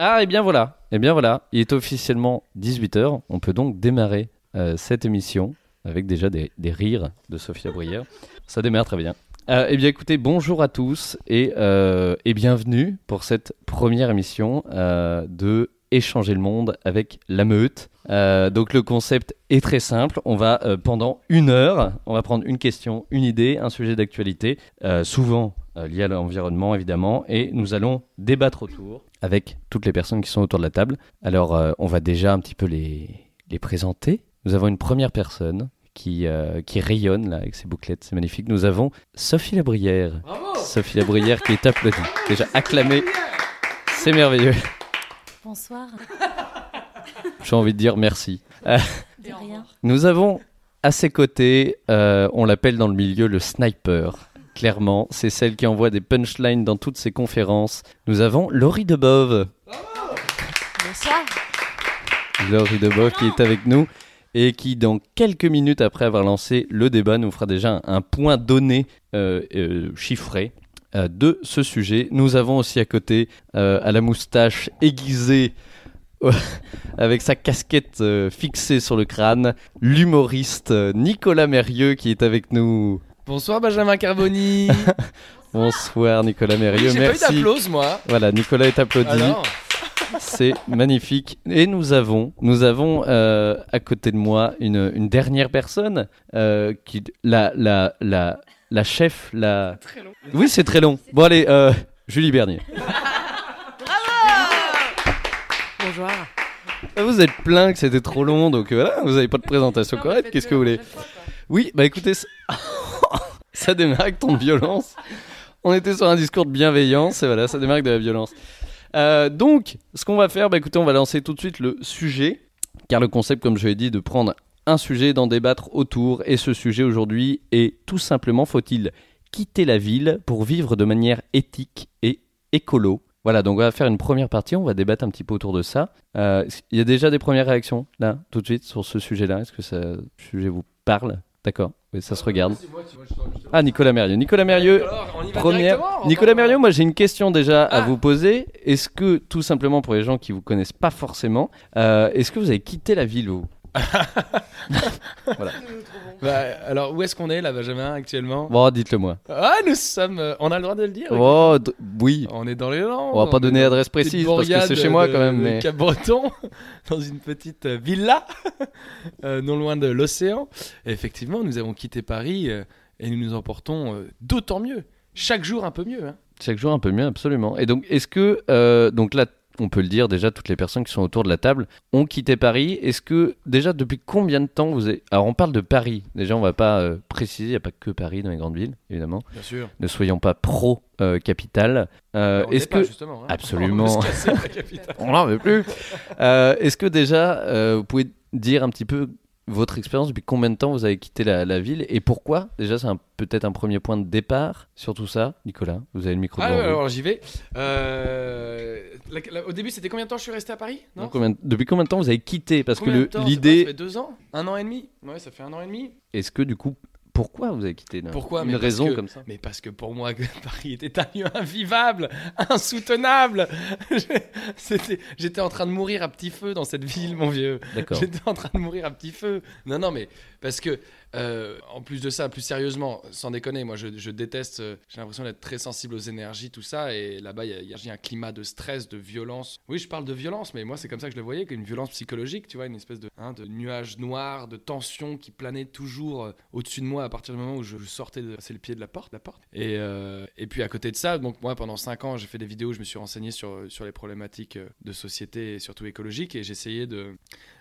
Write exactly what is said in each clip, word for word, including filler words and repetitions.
Ah, et bien voilà, et bien voilà, il est officiellement dix-huit heures, on peut donc démarrer euh, cette émission avec déjà des, des rires de Sophia Brière. Ça démarre très bien. Euh, eh bien écoutez, bonjour à tous et, euh, et bienvenue pour cette première émission euh, de Échanger le monde avec la meute. Euh, donc le concept est très simple, on va euh, pendant une heure, on va prendre une question, une idée, un sujet d'actualité, euh, souvent euh, lié à l'environnement évidemment, et nous allons débattre autour avec toutes les personnes qui sont autour de la table. Alors euh, on va déjà un petit peu les, les présenter. Nous avons une première personne Qui, euh, qui rayonne là avec ses bouclettes, c'est magnifique. Nous avons Sophie Labrière. Bravo Sophie Labrière qui est applaudie, déjà acclamée. C'est merveilleux. Bonsoir. J'ai envie de dire merci. Euh, de rien. Nous avons à ses côtés, euh, on l'appelle dans le milieu le sniper. Clairement, c'est celle qui envoie des punchlines dans toutes ses conférences. Nous avons Laurie Deboeuf. Bravo. Bonsoir. Laurie Deboeuf qui est avec nous. Et qui, dans quelques minutes après avoir lancé le débat, nous fera déjà un, un point donné, euh, euh, chiffré, euh, de ce sujet. Nous avons aussi à côté, euh, à la moustache aiguisée, euh, avec sa casquette euh, fixée sur le crâne, l'humoriste Nicolas Mérieux qui est avec nous. Bonsoir Benjamin Carboni. Bonsoir Nicolas Mérieux, j'ai merci. J'ai pas eu d'applause, moi. Voilà, Nicolas est applaudi. Alors c'est magnifique. Et nous avons, nous avons euh, à côté de moi une, une dernière personne, euh, qui, la, la, la, la chef, la... Très long. Oui, c'est très long. Bon, allez, euh, Julie Bernier. Bravo. Bonjour. Vous êtes plein que c'était trop long, donc voilà, vous n'avez pas de présentation non, correcte. Qu'est-ce que vous voulez? Oui, bah écoutez, ça, ça démarre avec ton violence. On était sur un discours de bienveillance, et voilà, ça démarre avec de la violence. Euh, donc, ce qu'on va faire, bah, écoutez, on va lancer tout de suite le sujet, car le concept, comme je l'ai dit, de prendre un sujet, d'en débattre autour, et ce sujet aujourd'hui est tout simplement, faut-il quitter la ville pour vivre de manière éthique et écolo? Voilà, donc on va faire une première partie, on va débattre un petit peu autour de ça. Euh, il y a déjà des premières réactions, là, tout de suite, sur ce sujet-là. Est-ce que ça, le sujet vous parle? D'accord, oui, ça se regarde. Ah, Nicolas Mérieux. Nicolas Mérieux, première. Nicolas Mérieux, moi j'ai une question déjà ah. à vous poser. Est-ce que, tout simplement pour les gens qui ne vous connaissent pas forcément, euh, est-ce que vous avez quitté la ville vous? Voilà. Bah, alors, où est-ce qu'on est là, Benjamin, actuellement? Bon, dites-le moi. Ah, nous sommes. Euh, on a le droit de le dire? Oh, d- oui. On est dans les Landes. On va pas donner l'adresse précise parce que c'est chez moi de, quand même. Mais... Cap Breton, dans une petite villa, euh, non loin de l'océan. Et effectivement, nous avons quitté Paris euh, et nous nous en portons euh, d'autant mieux. Chaque jour un peu mieux. Hein. Chaque jour un peu mieux, absolument. Et donc, est-ce que. Euh, donc là, on peut le dire déjà, toutes les personnes qui sont autour de la table ont quitté Paris. Est-ce que déjà depuis combien de temps vous avez... Alors on parle de Paris, déjà on ne va pas euh, préciser, il n'y a pas que Paris dans les grandes villes, évidemment. Bien sûr. Ne soyons pas pro-capitale. Euh, euh, on est que... pas justement. Hein. Absolument. On peut se casser la capitale. On n'en veut plus. euh, est-ce que déjà euh, vous pouvez dire un petit peu votre expérience, depuis combien de temps vous avez quitté la, la ville et pourquoi? Déjà, c'est un, peut-être un premier point de départ sur tout ça. Nicolas, vous avez le micro. Ah, devant alors, vous. Alors j'y vais. Euh, la, la, au début, c'était combien de temps je suis resté à Paris? Non, non, combien, depuis combien de temps vous avez quitté? Parce combien que le, temps, l'idée. Pas, ça fait deux ans, un an et demi. Ouais, ça fait un an et demi. Est-ce que du coup, pourquoi vous avez quitté? Pourquoi? Une mais raison que, comme ça. Mais parce que pour moi, Paris était un lieu invivable, insoutenable. C'était, j'étais en train de mourir à petit feu dans cette ville, mon vieux. D'accord. J'étais en train de mourir à petit feu. Non, non, mais parce que, euh, en plus de ça, plus sérieusement, sans déconner, moi, je, je déteste, euh, j'ai l'impression d'être très sensible aux énergies, tout ça. Et là-bas, il y, y a un climat de stress, de violence. Oui, je parle de violence, mais moi, c'est comme ça que je le voyais, une violence psychologique, tu vois, une espèce de, hein, de nuage noir, de tension qui planait toujours au-dessus de moi. À partir du moment où je sortais de passer le pied de la porte, la porte. Et, euh, et puis à côté de ça, donc moi pendant cinq ans, j'ai fait des vidéos où je me suis renseigné sur, sur les problématiques de société et surtout écologique et j'essayais de...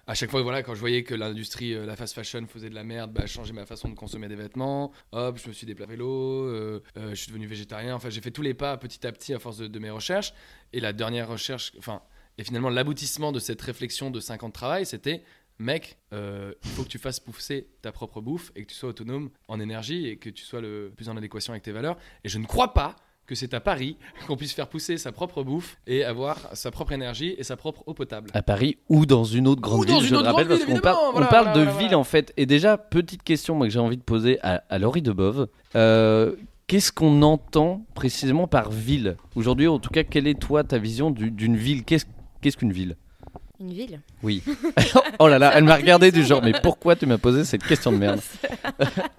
À chaque fois, voilà, quand je voyais que l'industrie, euh, la fast fashion faisait de la merde, bah, changer ma façon de consommer des vêtements. Hop, je me suis déplacé l'eau, euh, euh, je suis devenu végétarien. Enfin, j'ai fait tous les pas petit à petit à force de, de mes recherches. Et la dernière recherche, enfin, et finalement l'aboutissement de cette réflexion de cinq ans de travail, c'était... Mec, il euh, faut que tu fasses pousser ta propre bouffe et que tu sois autonome en énergie et que tu sois le plus en adéquation avec tes valeurs. Et je ne crois pas que c'est à Paris qu'on puisse faire pousser sa propre bouffe et avoir sa propre énergie et sa propre eau potable. À Paris ou dans une autre grande ville, je le rappelle, parce qu'on parle, voilà, on parle voilà, de voilà, ville voilà. En fait. Et déjà, petite question moi, que j'ai envie de poser à, à Laurie Deboeuf. Euh, Qu'est-ce qu'on entend précisément par ville ? Aujourd'hui, en tout cas, quelle est toi ta vision du, d'une ville ? Qu'est-ce Qu'est-ce qu'une ville ? Une ville ? Oui. Oh là là, elle m'a regardé du genre, mais pourquoi tu m'as posé cette question de merde ?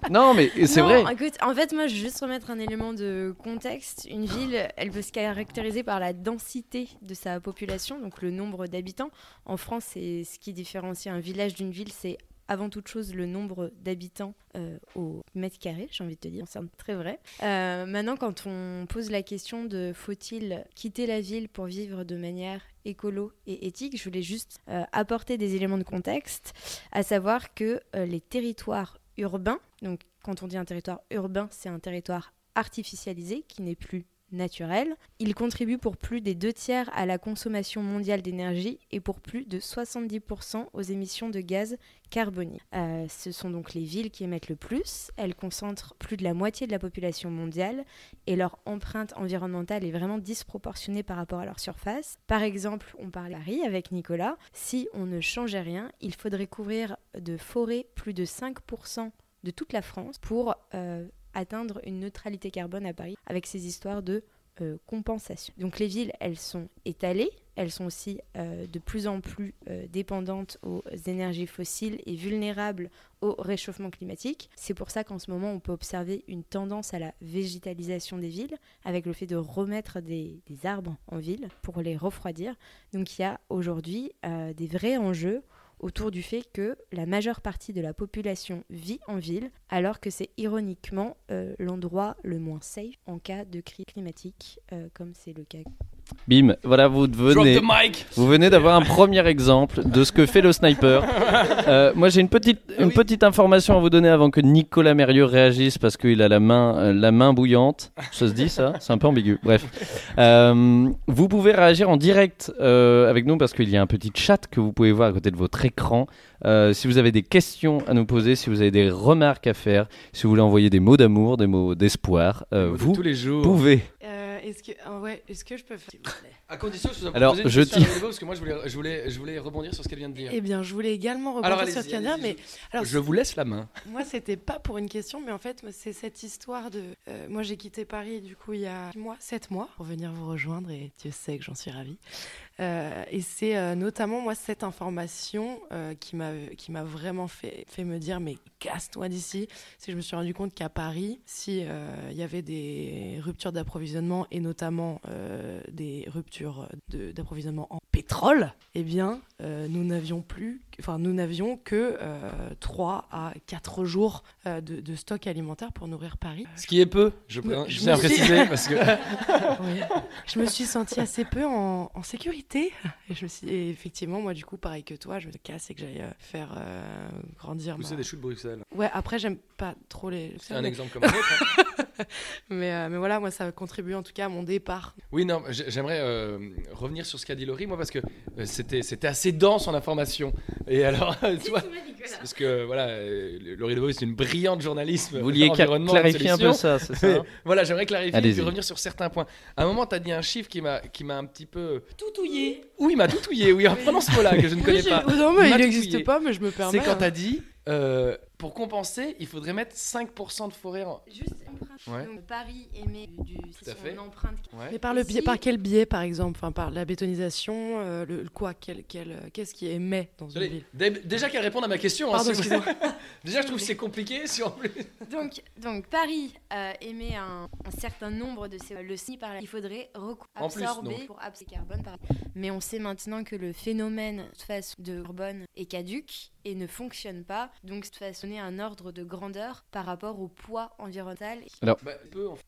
Non, mais c'est non, vrai. Écoute, en fait, moi, je veux juste remettre un élément de contexte. Une ville, elle peut se caractériser par la densité de sa population, donc le nombre d'habitants. En France, c'est ce qui différencie un village d'une ville, c'est avant toute chose le nombre d'habitants euh, au mètre carré, j'ai envie de te dire, c'est très vrai. Euh, maintenant, quand on pose la question de faut-il quitter la ville pour vivre de manière écolo et éthique, je voulais juste euh, apporter des éléments de contexte, à savoir que euh, les territoires urbains, donc quand on dit un territoire urbain, c'est un territoire artificialisé qui n'est plus naturel. Il contribue pour plus des deux tiers à la consommation mondiale d'énergie et pour plus de soixante-dix pour cent aux émissions de gaz carbonique. Euh, ce sont donc les villes qui émettent le plus. Elles concentrent plus de la moitié de la population mondiale et leur empreinte environnementale est vraiment disproportionnée par rapport à leur surface. Par exemple, on parle à Paris avec Nicolas. Si on ne changeait rien, il faudrait couvrir de forêts plus de cinq pour cent de toute la France pour euh, atteindre une neutralité carbone à Paris avec ces histoires de euh, compensation. Donc les villes, elles sont étalées, elles sont aussi euh, de plus en plus euh, dépendantes aux énergies fossiles et vulnérables au réchauffement climatique. C'est pour ça qu'en ce moment, on peut observer une tendance à la végétalisation des villes avec le fait de remettre des, des arbres en ville pour les refroidir. Donc il y a aujourd'hui euh, des vrais enjeux autour du fait que la majeure partie de la population vit en ville, alors que c'est ironiquement euh, l'endroit le moins safe en cas de crise climatique, euh, comme c'est le cas. Bim, voilà, vous venez, vous venez d'avoir un premier exemple de ce que fait le sniper. Euh, moi, j'ai une petite, une oui. petite information à vous donner avant que Nicolas Mérieux réagisse parce qu'il a la main, euh, la main bouillante. Ça se dit ça ? C'est un peu ambigu. Bref, euh, vous pouvez réagir en direct euh, avec nous parce qu'il y a un petit chat que vous pouvez voir à côté de votre écran. Euh, si vous avez des questions à nous poser, si vous avez des remarques à faire, si vous voulez envoyer des mots d'amour, des mots d'espoir, euh, vous tous les jours. pouvez. Euh... Est-ce que, oh ouais, est-ce que je peux faire à condition que vous alors, une je question t- à parce que moi je voulais, je, voulais, je voulais rebondir sur ce qu'elle vient de dire. Eh bien, je voulais également rebondir alors, sur ce qu'elle vient de dire. Je vous laisse la main. Moi, c'était pas pour une question, mais en fait, c'est cette histoire de... Euh, moi, j'ai quitté Paris, du coup, il y a six mois, sept mois, pour venir vous rejoindre, et Dieu sait que j'en suis ravie. Euh, et c'est euh, notamment, moi, cette information euh, qui, m'a, qui m'a vraiment fait, fait me dire, mais casse-toi d'ici. C'est que je me suis rendu compte qu'à Paris, s'il euh, y avait des ruptures d'approvisionnement et notamment euh, des ruptures de, d'approvisionnement en pétrole, eh bien, euh, nous n'avions plus, enfin, nous n'avions que euh, trois à quatre jours euh, de, de stock alimentaire pour nourrir Paris. Ce qui est peu, je, me, je, je tiens à préciser, parce que... oui. Je me suis sentie assez peu en, en sécurité. Et, je me suis, et effectivement, moi, du coup, pareil que toi, je me casse et que j'aille faire euh, grandir... Pousser ma... des choux de Bruxelles. Ouais, après, j'aime pas trop les... C'est un mais... exemple comme un autre. Hein. mais, euh, mais voilà, moi, ça a contribué, en tout cas, à mon départ. Oui, non, j'aimerais euh, revenir sur ce qu'a dit Laurie, moi, parce que euh, c'était, c'était assez dense en information. Et alors, euh, tu vois, parce que, voilà, euh, Laurie Deboeuf, c'est une brillante journaliste. Vous vouliez clarifier un peu ça, c'est ça mais, voilà, j'aimerais clarifier Allez-y. et puis revenir sur certains points. À un moment, tu as dit un chiffre qui m'a, qui m'a un petit peu... Toutouillé. Oui, il m'a toutouillé, oui, en prenant ce mot-là que je ne connais oui, pas. Non, mais il n'existe pas, mais je me permets. C'est quand hein. tu as dit... Euh, pour compenser, il faudrait mettre cinq pour cent de forêt en... Juste empreinte. Ouais. Donc Paris émet du, du, c'est son empreinte. Ouais. Mais par, le biais, par quel biais, par exemple enfin, par la bétonisation, euh, le, le quoi quel, quel, qu'est-ce qui émet dans une ville dé- Déjà qu'elle réponde à ma question. Pardon, hein, si vous... déjà, je trouve que c'est compliqué. Si on... donc, donc, Paris euh, émet un, un certain nombre de C O deux. Le C I par là, il faudrait recou- absorber plus, pour absorber carbone. Par... Mais on sait maintenant que le phénomène de, façon de carbone est caduque et ne fonctionne pas. Donc, de façon un ordre de grandeur par rapport au poids environnemental. Alors, bah, peu, en fait.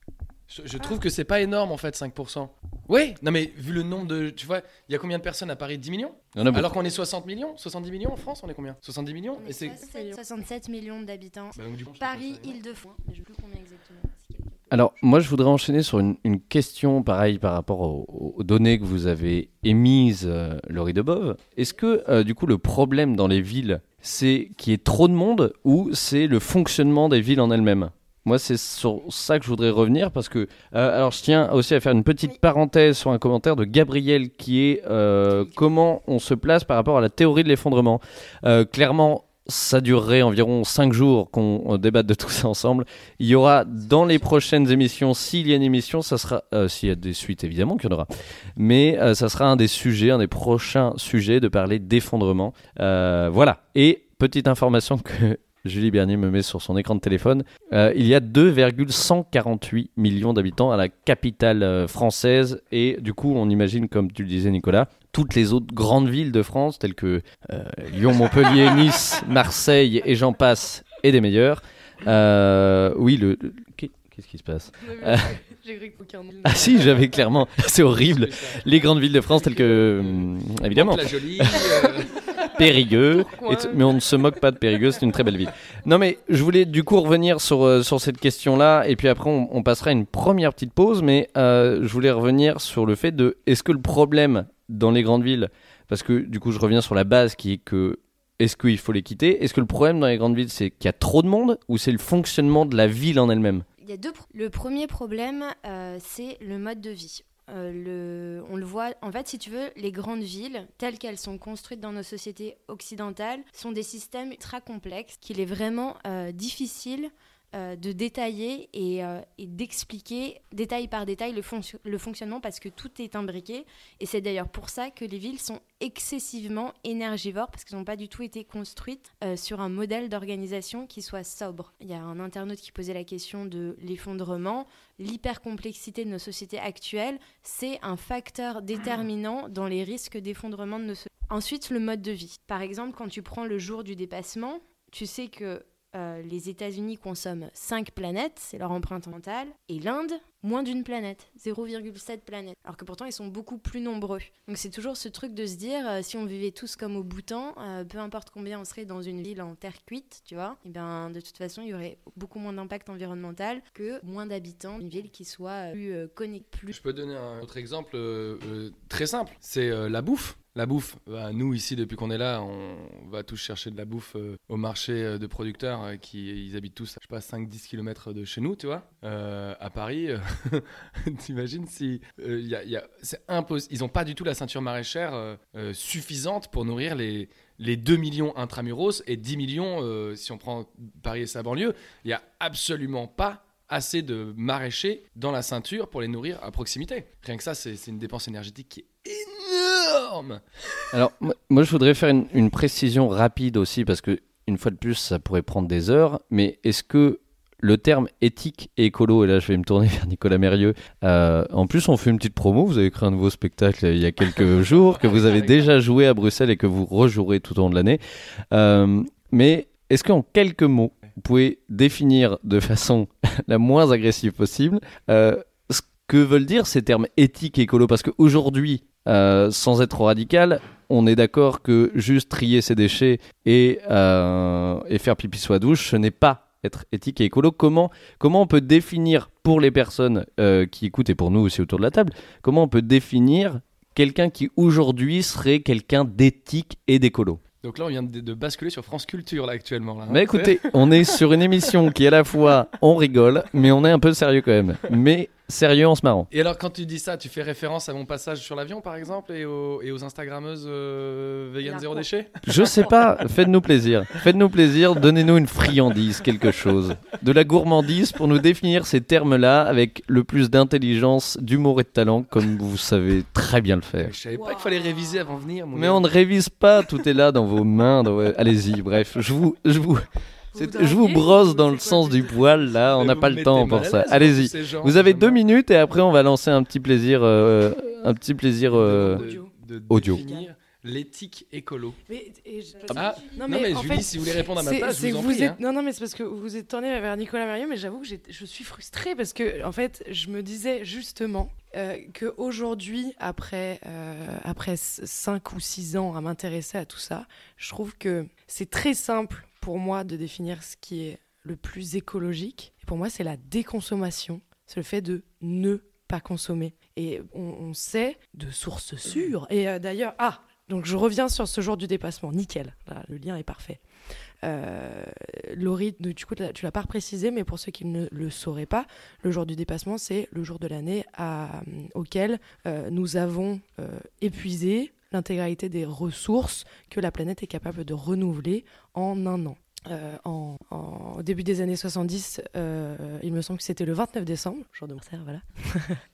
je, je trouve ah. que c'est pas énorme en fait, cinq pour cent. Oui, non mais vu le nombre de. Tu vois, il y a combien de personnes à Paris ? dix millions ? Non, non, alors qu'on est soixante millions, soixante-dix millions en France, on est combien ? soixante-dix millions et c'est... soixante-sept millions d'habitants. Bah donc, du coup, Paris, Île-de-France. Je sais plus combien exactement. Alors, moi, je voudrais enchaîner sur une, une question, pareil, par rapport aux, aux données que vous avez émises, euh, Laurie Deboeuf. Est-ce que, euh, du coup, le problème dans les villes, c'est qu'il y ait trop de monde ou c'est le fonctionnement des villes en elles-mêmes ? Moi, c'est sur ça que je voudrais revenir parce que... Euh, alors, je tiens aussi à faire une petite parenthèse sur un commentaire de Gabriel qui est euh, « Comment on se place par rapport à la théorie de l'effondrement ?» euh, Clairement, ça durerait environ cinq jours qu'on débatte de tout ça ensemble. Il y aura dans les prochaines émissions, s'il y a une émission, ça sera, euh, s'il y a des suites évidemment qu'il y en aura, mais euh, ça sera un des sujets, un des prochains sujets, de parler d'effondrement. Euh, voilà. Et petite information que Julie Bernier me met sur son écran de téléphone, euh, il y a deux virgule cent quarante-huit millions d'habitants à la capitale euh, française, et du coup on imagine, comme tu le disais Nicolas, toutes les autres grandes villes de France telles que euh, Lyon, Montpellier, Nice, Marseille et j'en passe et des meilleurs. Euh, oui, le... le qu'est-ce qui se passe? euh, J'ai cru qu'aucun nom. Ah si, j'avais clairement... C'est horrible. Les grandes villes de France telles que... Euh, évidemment. La Jolie... Euh... Périgueux, et t- mais on ne se moque pas de Périgueux, c'est une très belle ville. Non mais je voulais du coup revenir sur, euh, sur cette question-là, et puis après on, on passera à une première petite pause, mais euh, je voulais revenir sur le fait de, est-ce que le problème dans les grandes villes, parce que du coup je reviens sur la base qui est que, est-ce qu'il faut les quitter? Est-ce que le problème dans les grandes villes, c'est qu'il y a trop de monde, ou c'est le fonctionnement de la ville en elle-même? Il y a deux pro- Le premier problème, euh, c'est le mode de vie. Euh, le, on le voit, en fait, si tu veux, les grandes villes, telles qu'elles sont construites dans nos sociétés occidentales, sont des systèmes ultra complexes qu'il est vraiment euh, difficile euh, de détailler et, euh, et d'expliquer détail par détail le, fonc- le fonctionnement, parce que tout est imbriqué. Et c'est d'ailleurs pour ça que les villes sont excessivement énergivores, parce qu'elles n'ont pas du tout été construites euh, sur un modèle d'organisation qui soit sobre. Il y a un internaute qui posait la question de l'effondrement. L'hypercomplexité de nos sociétés actuelles, c'est un facteur déterminant dans les risques d'effondrement de nos sociétés. Ensuite, le mode de vie. Par exemple, quand tu prends le jour du dépassement, tu sais que euh, les États-Unis consomment cinq planètes, c'est leur empreinte mentale, et l'Inde, moins d'une planète, zéro virgule sept planète. Alors que pourtant, ils sont beaucoup plus nombreux. Donc c'est toujours ce truc de se dire, euh, si on vivait tous comme au Bhoutan, euh, peu importe combien on serait dans une ville en terre cuite, tu vois, et bien de toute façon, il y aurait beaucoup moins d'impact environnemental que moins d'habitants d'une ville qui soit plus euh, connectée. Plus... Je peux donner un autre exemple euh, euh, très simple, c'est euh, la bouffe. La bouffe, bah, nous ici depuis qu'on est là, on va tous chercher de la bouffe euh, au marché euh, de producteurs euh, qui ils habitent tous, je sais pas, cinq à dix kilomètres de chez nous, tu vois. Euh, à Paris, euh, t'imagines si euh, y a, y a, c'est impos- ils n'ont pas du tout la ceinture maraîchère euh, euh, suffisante pour nourrir les, les deux millions intramuros et dix millions euh, si on prend Paris et sa banlieue. Il n'y a absolument pas assez de maraîchers dans la ceinture pour les nourrir à proximité. Rien que ça, c'est, c'est une dépense énergétique qui est énorme. Alors, moi, je voudrais faire une, une précision rapide aussi, parce que une fois de plus, ça pourrait prendre des heures, mais est-ce que le terme éthique et écolo, et là je vais me tourner vers Nicolas Mérieux, euh, en plus on fait une petite promo, vous avez créé un nouveau spectacle il y a quelques jours, que vous avez déjà joué à Bruxelles et que vous rejouerez tout au long de l'année, euh, mais est-ce qu'en quelques mots, vous pouvez définir de façon la moins agressive possible euh, ce que veulent dire ces termes éthique et écolo, parce qu'aujourd'hui, euh, sans être radical, on est d'accord que juste trier ses déchets et, euh, et faire pipi sous la douche, ce n'est pas être éthique et écolo. Comment, comment on peut définir, pour les personnes euh, qui écoutent et pour nous aussi autour de la table, comment on peut définir quelqu'un qui aujourd'hui serait quelqu'un d'éthique et d'écolo? Donc là, on vient de, de basculer sur France Culture, là, actuellement. Là, hein, mais écoutez, on est sur une émission qui, à la fois, on rigole, mais on est un peu sérieux quand même. Mais sérieux en se marrant. Et alors, quand tu dis ça, tu fais référence à mon passage sur l'avion, par exemple, et aux, et aux Instagrammeuses euh, vegan zéro déchet ? Je sais pas. Faites-nous plaisir. Faites-nous plaisir. Donnez-nous une friandise, quelque chose. De la gourmandise pour nous définir ces termes-là avec le plus d'intelligence, d'humour et de talent, comme vous savez très bien le faire. Je savais pas wow. qu'il fallait réviser avant de venir. Mon mais gars. On ne révise pas. Tout est là dans vos mains. Dans... Allez-y. Bref, je vous... Je vous... Vous je vous brosse vous dans le sens du poil, là, on n'a pas le temps pour ça. Allez-y, gens, vous avez vraiment. deux minutes et après on va lancer un petit plaisir, euh, un petit plaisir euh, de, de audio. L'éthique écolo. Mais, et je... ah, non, mais, non, mais en Julie, fait, si vous voulez répondre à ma place, je vous en prie. Vous êtes... hein. Non, non, mais c'est parce que vous êtes tourné vers Nicolas Mérieux, mais j'avoue que j'ai... je suis frustrée parce que, en fait, je me disais justement euh, qu'aujourd'hui, après, euh, après cinq ou six ans à m'intéresser à tout ça, je trouve que c'est très simple pour moi de définir ce qui est le plus écologique. Et pour moi, c'est la déconsommation, c'est le fait de ne pas consommer. Et on, on sait de sources sûres. Et euh, d'ailleurs, ah, donc je reviens sur ce jour du dépassement, nickel, là, le lien est parfait. Euh, Laurie, du coup, tu l'as pas précisé, mais pour ceux qui ne le sauraient pas, le jour du dépassement, c'est le jour de l'année à, auquel euh, nous avons euh, épuisé l'intégralité des ressources que la planète est capable de renouveler en un an. Euh, en, en, au début des années soixante-dix, euh, il me semble que c'était le vingt-neuf décembre, jour de mon anniversaire, voilà.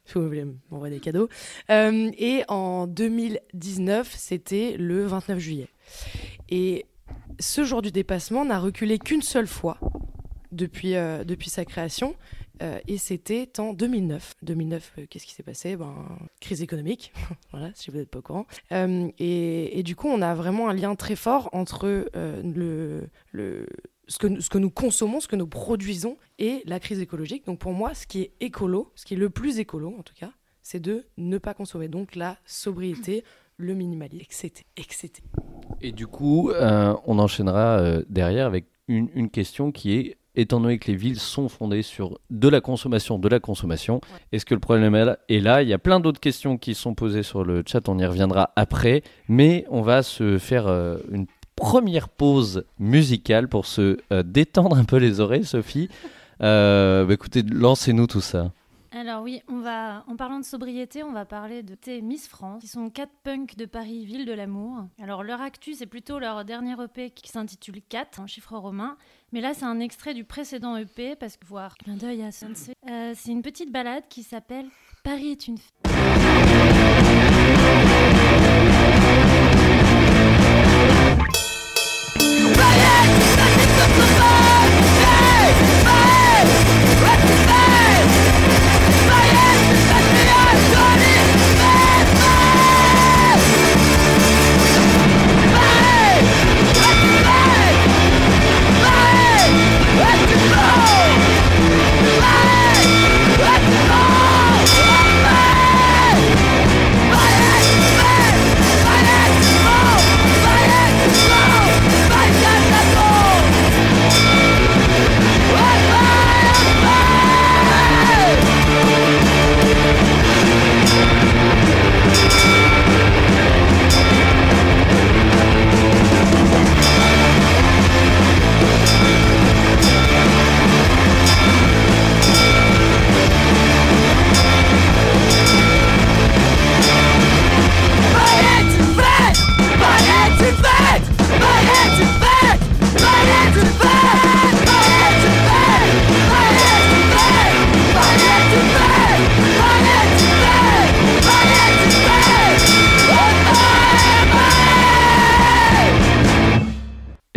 Si vous voulez m'envoyer des cadeaux. Euh, et en deux mille dix-neuf, c'était le vingt-neuf juillet. Et ce jour du dépassement n'a reculé qu'une seule fois depuis, euh, depuis sa création. Euh, et c'était en deux mille neuf. deux mille neuf, euh, qu'est-ce qui s'est passé ? Ben, crise économique, voilà, si vous n'êtes pas au courant. Euh, et, et du coup, on a vraiment un lien très fort entre euh, le, le, ce que, ce que nous consommons, ce que nous produisons et la crise écologique. Donc pour moi, ce qui est écolo, ce qui est le plus écolo en tout cas, c'est de ne pas consommer. Donc la sobriété, le minimalisme, et cetera et cetera. Et du coup, euh, on enchaînera euh, derrière avec une, une question qui est: étant donné que les villes sont fondées sur de la consommation, de la consommation, ouais. Est-ce que le problème est là ? Il y a plein d'autres questions qui sont posées sur le chat, on y reviendra après, mais on va se faire euh, une première pause musicale pour se euh, détendre un peu les oreilles, Sophie. Euh, bah, écoutez, lancez-nous tout ça. Alors oui, on va, en parlant de sobriété, on va parler de Té Miss France, qui sont quatre punks de Paris, ville de l'amour. Alors leur actu, c'est plutôt leur dernier E P qui s'intitule quatre, en chiffre romain. Mais là, c'est un extrait du précédent E P, parce que voir, clin d'œil à Sensei. Euh, c'est une petite balade qui s'appelle « Paris est une fille ».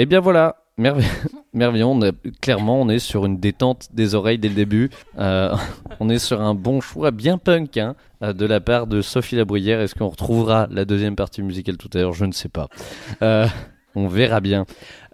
Et eh bien voilà, merveilleux, merveilleux. On a, clairement on est sur une détente des oreilles dès le début, euh, on est sur un bon choix bien punk hein, de la part de Sophie Labrière. Est-ce qu'on retrouvera la deuxième partie musicale tout à l'heure ? Je ne sais pas, euh, on verra bien.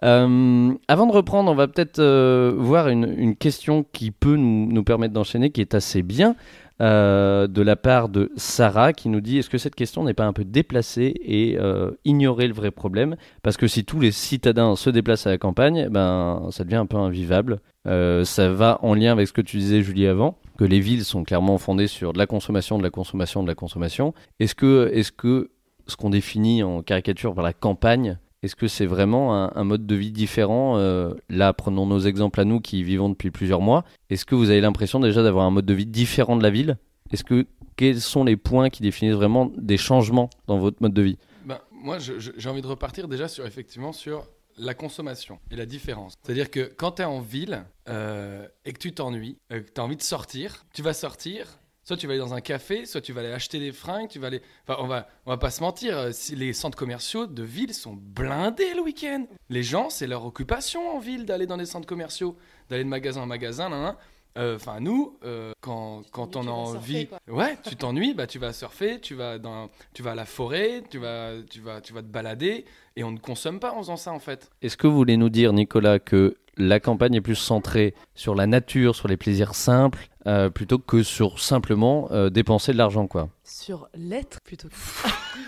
Euh, avant de reprendre, on va peut-être euh, voir une, une question qui peut nous, nous permettre d'enchaîner, qui est assez bien. Euh, de la part de Sarah qui nous dit: est-ce que cette question n'est pas un peu déplacée et euh, ignorer le vrai problème, parce que si tous les citadins se déplacent à la campagne, ben, ça devient un peu invivable. Euh, ça va en lien avec ce que tu disais, Julie, avant, que les villes sont clairement fondées sur de la consommation, de la consommation, de la consommation. Est-ce que, est-ce que ce qu'on définit en caricature par la campagne, est-ce que c'est vraiment un, un mode de vie différent ? euh, Là, prenons nos exemples à nous qui y vivons depuis plusieurs mois. Est-ce que vous avez l'impression déjà d'avoir un mode de vie différent de la ville ? Est-ce que, quels sont les points qui définissent vraiment des changements dans votre mode de vie ? Ben, moi, je, je, j'ai envie de repartir déjà sur, effectivement, sur la consommation et la différence. C'est-à-dire que quand tu es en ville euh, et que tu t'ennuies, euh, que tu as envie de sortir, tu vas sortir... Soit tu vas aller dans un café, soit tu vas aller acheter des fringues, tu vas aller... Enfin, on va, on va pas se mentir, les centres commerciaux de ville sont blindés le week-end. Les gens, c'est leur occupation en ville d'aller dans les centres commerciaux, d'aller de magasin en magasin, nan, nan. Enfin, euh, nous, euh, quand, quand on a envie... Ouais, tu t'ennuies, bah, tu vas surfer, tu vas, dans, tu vas à la forêt, tu vas, tu, vas, tu vas te balader, et on ne consomme pas en faisant ça, en fait. Est-ce que vous voulez nous dire, Nicolas, que la campagne est plus centrée sur la nature, sur les plaisirs simples, Euh, plutôt que sur simplement euh, dépenser de l'argent, quoi. Sur l'être, plutôt.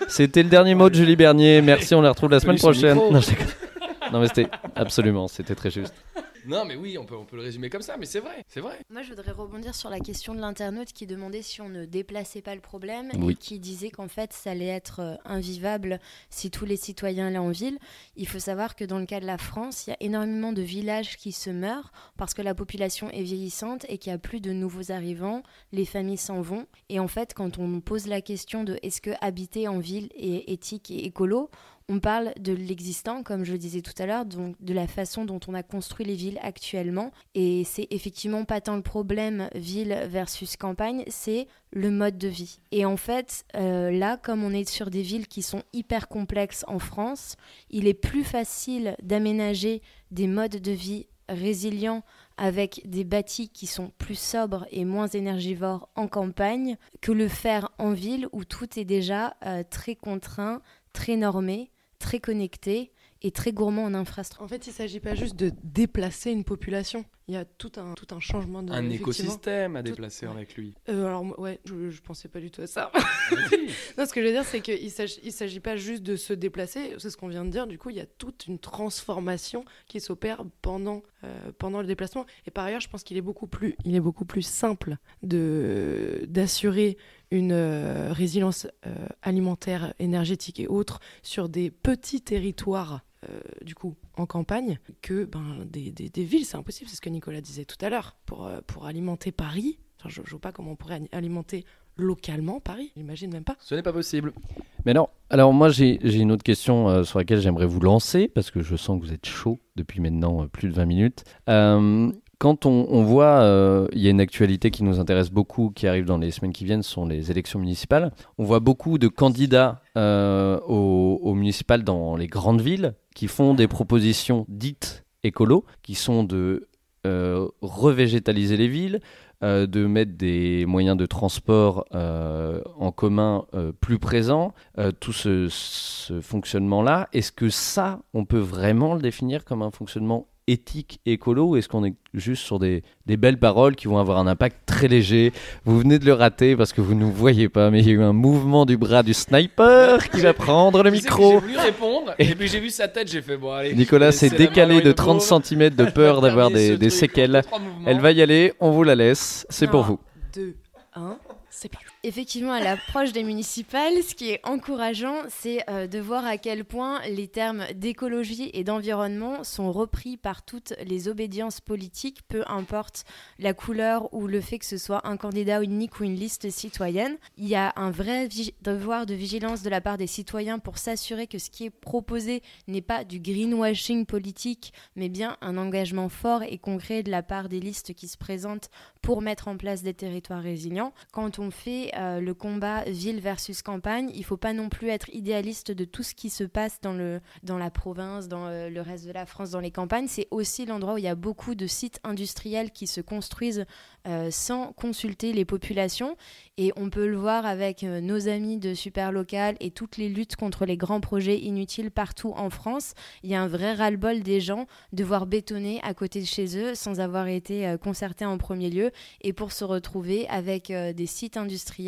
C'était le dernier mot de Julie Bernier. Merci, on la retrouve la semaine prochaine. Non, non, mais c'était absolument, c'était très juste. Non, mais oui, on peut, on peut le résumer comme ça, mais c'est vrai, c'est vrai. Moi, je voudrais rebondir sur la question de l'internaute qui demandait si on ne déplaçait pas le problème, oui, et qui disait qu'en fait, ça allait être invivable si tous les citoyens allaient en ville. Il faut savoir que dans le cas de la France, il y a énormément de villages qui se meurent parce que la population est vieillissante et qu'il n'y a plus de nouveaux arrivants, les familles s'en vont. Et en fait, quand on pose la question de est-ce que habiter en ville est éthique et écolo, on parle de l'existant, comme je le disais tout à l'heure, donc de la façon dont on a construit les villes actuellement. Et c'est effectivement pas tant le problème ville versus campagne, c'est le mode de vie. Et en fait, euh, là, comme on est sur des villes qui sont hyper complexes en France, il est plus facile d'aménager des modes de vie résilients avec des bâtis qui sont plus sobres et moins énergivores en campagne que le faire en ville où tout est déjà euh, très contraint, très normé, très connecté et très gourmand en infrastructure. En fait, il ne s'agit pas juste de déplacer une population. Il y a tout un, tout un changement de... Un écosystème à déplacer tout... avec lui. Euh, alors, ouais, je ne pensais pas du tout à ça. Non, ce que je veux dire, c'est qu'il ne s'agit, s'agit pas juste de se déplacer. C'est ce qu'on vient de dire. Du coup, il y a toute une transformation qui s'opère pendant, euh, pendant le déplacement. Et par ailleurs, je pense qu'il est beaucoup plus, il est beaucoup plus simple de, d'assurer une euh, résilience euh, alimentaire, énergétique et autres sur des petits territoires. Euh, du coup, en campagne, que ben, des, des, des villes, c'est impossible. C'est ce que Nicolas disait tout à l'heure. Pour, euh, pour alimenter Paris, enfin, je ne vois pas comment on pourrait alimenter localement Paris. J'imagine même pas. Ce n'est pas possible. Mais non. Alors moi, j'ai, j'ai une autre question euh, sur laquelle j'aimerais vous lancer, parce que je sens que vous êtes chaud depuis maintenant euh, plus de vingt minutes. Euh, quand on, on voit, il euh, y a une actualité qui nous intéresse beaucoup, qui arrive dans les semaines qui viennent, sont les élections municipales. On voit beaucoup de candidats euh, aux, aux municipales dans les grandes villes, qui font des propositions dites écolo, qui sont de euh, revégétaliser les villes, euh, de mettre des moyens de transport euh, en commun euh, plus présents, euh, tout ce, ce fonctionnement-là. Est-ce que ça, on peut vraiment le définir comme un fonctionnement éthique écolo, ou est-ce qu'on est juste sur des, des belles paroles qui vont avoir un impact très léger? Vous venez de le rater parce que vous ne voyez pas, mais il y a eu un mouvement du bras du sniper qui va prendre le micro. J'ai voulu répondre et puis j'ai vu sa tête, j'ai fait bon allez. Nicolas s'est décalé de trente centimètres de peur d'avoir des, des séquelles. Elle va y aller, on vous la laisse, c'est pour vous. deux, un C'est bien. Effectivement, à l'approche des municipales, ce qui est encourageant, c'est euh, de voir à quel point les termes d'écologie et d'environnement sont repris par toutes les obédiences politiques, peu importe la couleur ou le fait que ce soit un candidat unique ou une liste citoyenne. Il y a un vrai vigi- devoir de vigilance de la part des citoyens pour s'assurer que ce qui est proposé n'est pas du greenwashing politique, mais bien un engagement fort et concret de la part des listes qui se présentent pour mettre en place des territoires résilients. Quand on fait euh, le combat ville versus campagne, il ne faut pas non plus être idéaliste de tout ce qui se passe dans, le, dans la province, dans euh, le reste de la France, dans les campagnes. C'est aussi l'endroit où il y a beaucoup de sites industriels qui se construisent euh, sans consulter les populations. Et on peut le voir avec euh, nos amis de Superlocal et toutes les luttes contre les grands projets inutiles partout en France. Il y a un vrai ras-le-bol des gens de voir bétonner à côté de chez eux sans avoir été euh, concertés en premier lieu, et pour se retrouver avec euh, des sites industriels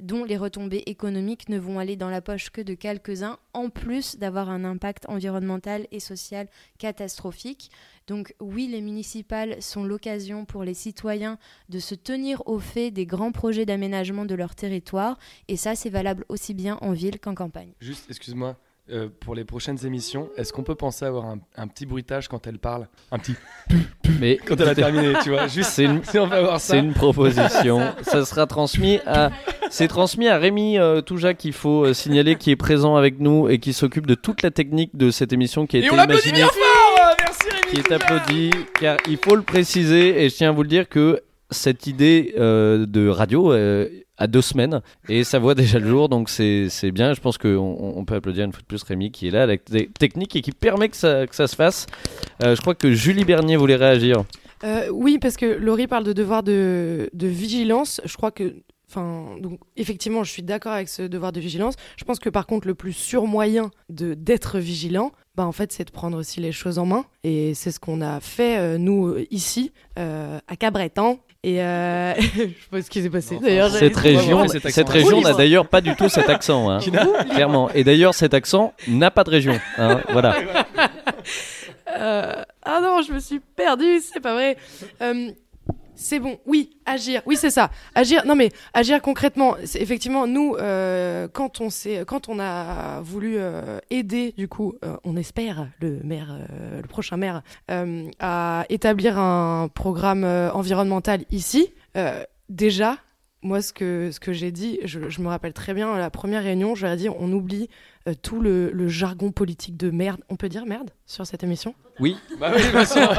dont les retombées économiques ne vont aller dans la poche que de quelques-uns, en plus d'avoir un impact environnemental et social catastrophique. Donc oui, les municipales sont l'occasion pour les citoyens de se tenir au fait des grands projets d'aménagement de leur territoire, et ça c'est valable aussi bien en ville qu'en campagne. Juste, excuse-moi, euh, pour les prochaines émissions, est-ce qu'on peut penser avoir un, un petit bruitage quand elle parle? Un petit... Mais quand elle a terminé, tu vois, juste c'est une, si on va voir ça. C'est une proposition. Ça sera transmis à, c'est transmis à Rémi euh, Toujac, qu'il faut euh, signaler, qui est présent avec nous et qui s'occupe de toute la technique de cette émission qui a et été imaginée. Merci Rémi. Qui est applaudi, car il faut le préciser et je tiens à vous le dire que cette idée euh, de radio euh, à deux semaines et ça voit déjà le jour, donc c'est, c'est bien. Je pense qu'on on peut applaudir une fois de plus Rémi qui est là à la t- technique et qui permet que ça, que ça se fasse. Euh, je crois que Julie Bernier voulait réagir. Euh, oui, parce que Laurie parle de devoir de, de vigilance. Je crois que, enfin, donc effectivement, je suis d'accord avec ce devoir de vigilance. Je pense que par contre, le plus sûr moyen de, d'être vigilant, bah, en fait, c'est de prendre aussi les choses en main. Et c'est ce qu'on a fait, euh, nous, ici, euh, à Cap Breton. Et euh... je sais pas ce qui s'est passé. D'ailleurs, cette région, cette région n'a d'ailleurs pas du tout cet accent, hein, clairement. Et d'ailleurs, cet accent n'a pas de région. Hein, voilà. Euh, ah non, je me suis perdue, c'est pas vrai. Euh, c'est bon, oui, agir, oui c'est ça, agir. Non mais agir concrètement, c'est effectivement nous euh, quand on s'est, quand on a voulu euh, aider du coup, euh, on espère le maire, euh, le prochain maire, euh, à établir un programme euh, environnemental ici. Euh, déjà, moi ce que ce que j'ai dit, je, je me rappelle très bien à la première réunion, je leur ai dit on oublie euh, tout le, le jargon politique de merde. On peut dire merde sur cette émission ? Oui, bah oui, bien sûr.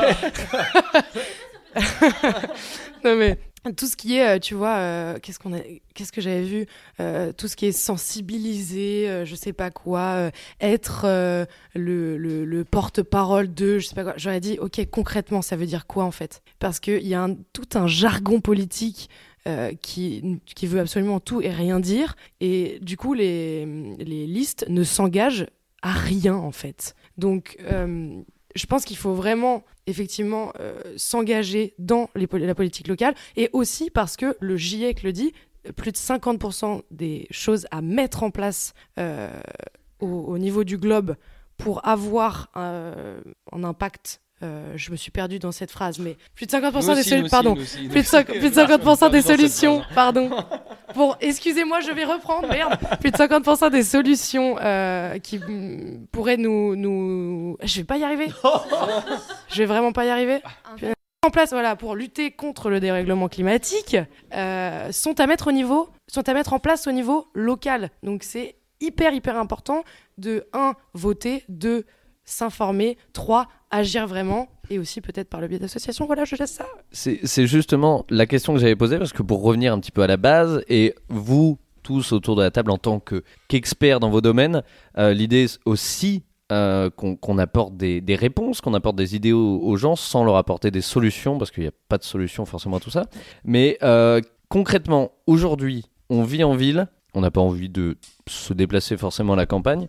Non mais tout ce qui est, tu vois, euh, qu'est-ce qu'on a, qu'est-ce que j'avais vu, euh, tout ce qui est sensibiliser, euh, je sais pas quoi, euh, être euh, le, le, le porte-parole de, je sais pas quoi. J'aurais dit, ok, concrètement, ça veut dire quoi en fait ? Parce que il y a un, tout un jargon politique. Euh, qui, qui veut absolument tout et rien dire, et du coup les, les listes ne s'engagent à rien en fait. Donc euh, je pense qu'il faut vraiment effectivement euh, s'engager dans les, la politique locale, et aussi parce que le GIEC le dit, plus de cinquante pour cent des choses à mettre en place euh, au, au niveau du globe pour avoir un, un impact. Euh, je me suis perdue dans cette phrase, mais plus de cinquante pour cent nous des solutions, pardon, nous aussi, nous plus, de cinq, plus de cinquante pour cent des solutions, pardon. Bon, excusez-moi, je vais reprendre, merde. Plus de cinquante pour cent des solutions euh, qui m- pourraient nous, nous, je vais pas y arriver. Je vais vraiment pas y arriver. En place, voilà, pour lutter contre le dérèglement climatique, euh, sont à mettre au niveau, sont à mettre en place au niveau local. Donc c'est hyper hyper important de un voter, deux s'informer, trois agir vraiment, et aussi peut-être par le biais d'associations. Voilà, je laisse ça. C'est, c'est justement la question que j'avais posée, parce que pour revenir un petit peu à la base, et vous tous autour de la table en tant que, qu'experts dans vos domaines, euh, l'idée aussi euh, qu'on, qu'on apporte des, des réponses, qu'on apporte des idées aux, aux gens sans leur apporter des solutions, parce qu'il n'y a pas de solution forcément à tout ça. Mais euh, concrètement, aujourd'hui, on vit en ville, on n'a pas envie de se déplacer forcément à la campagne.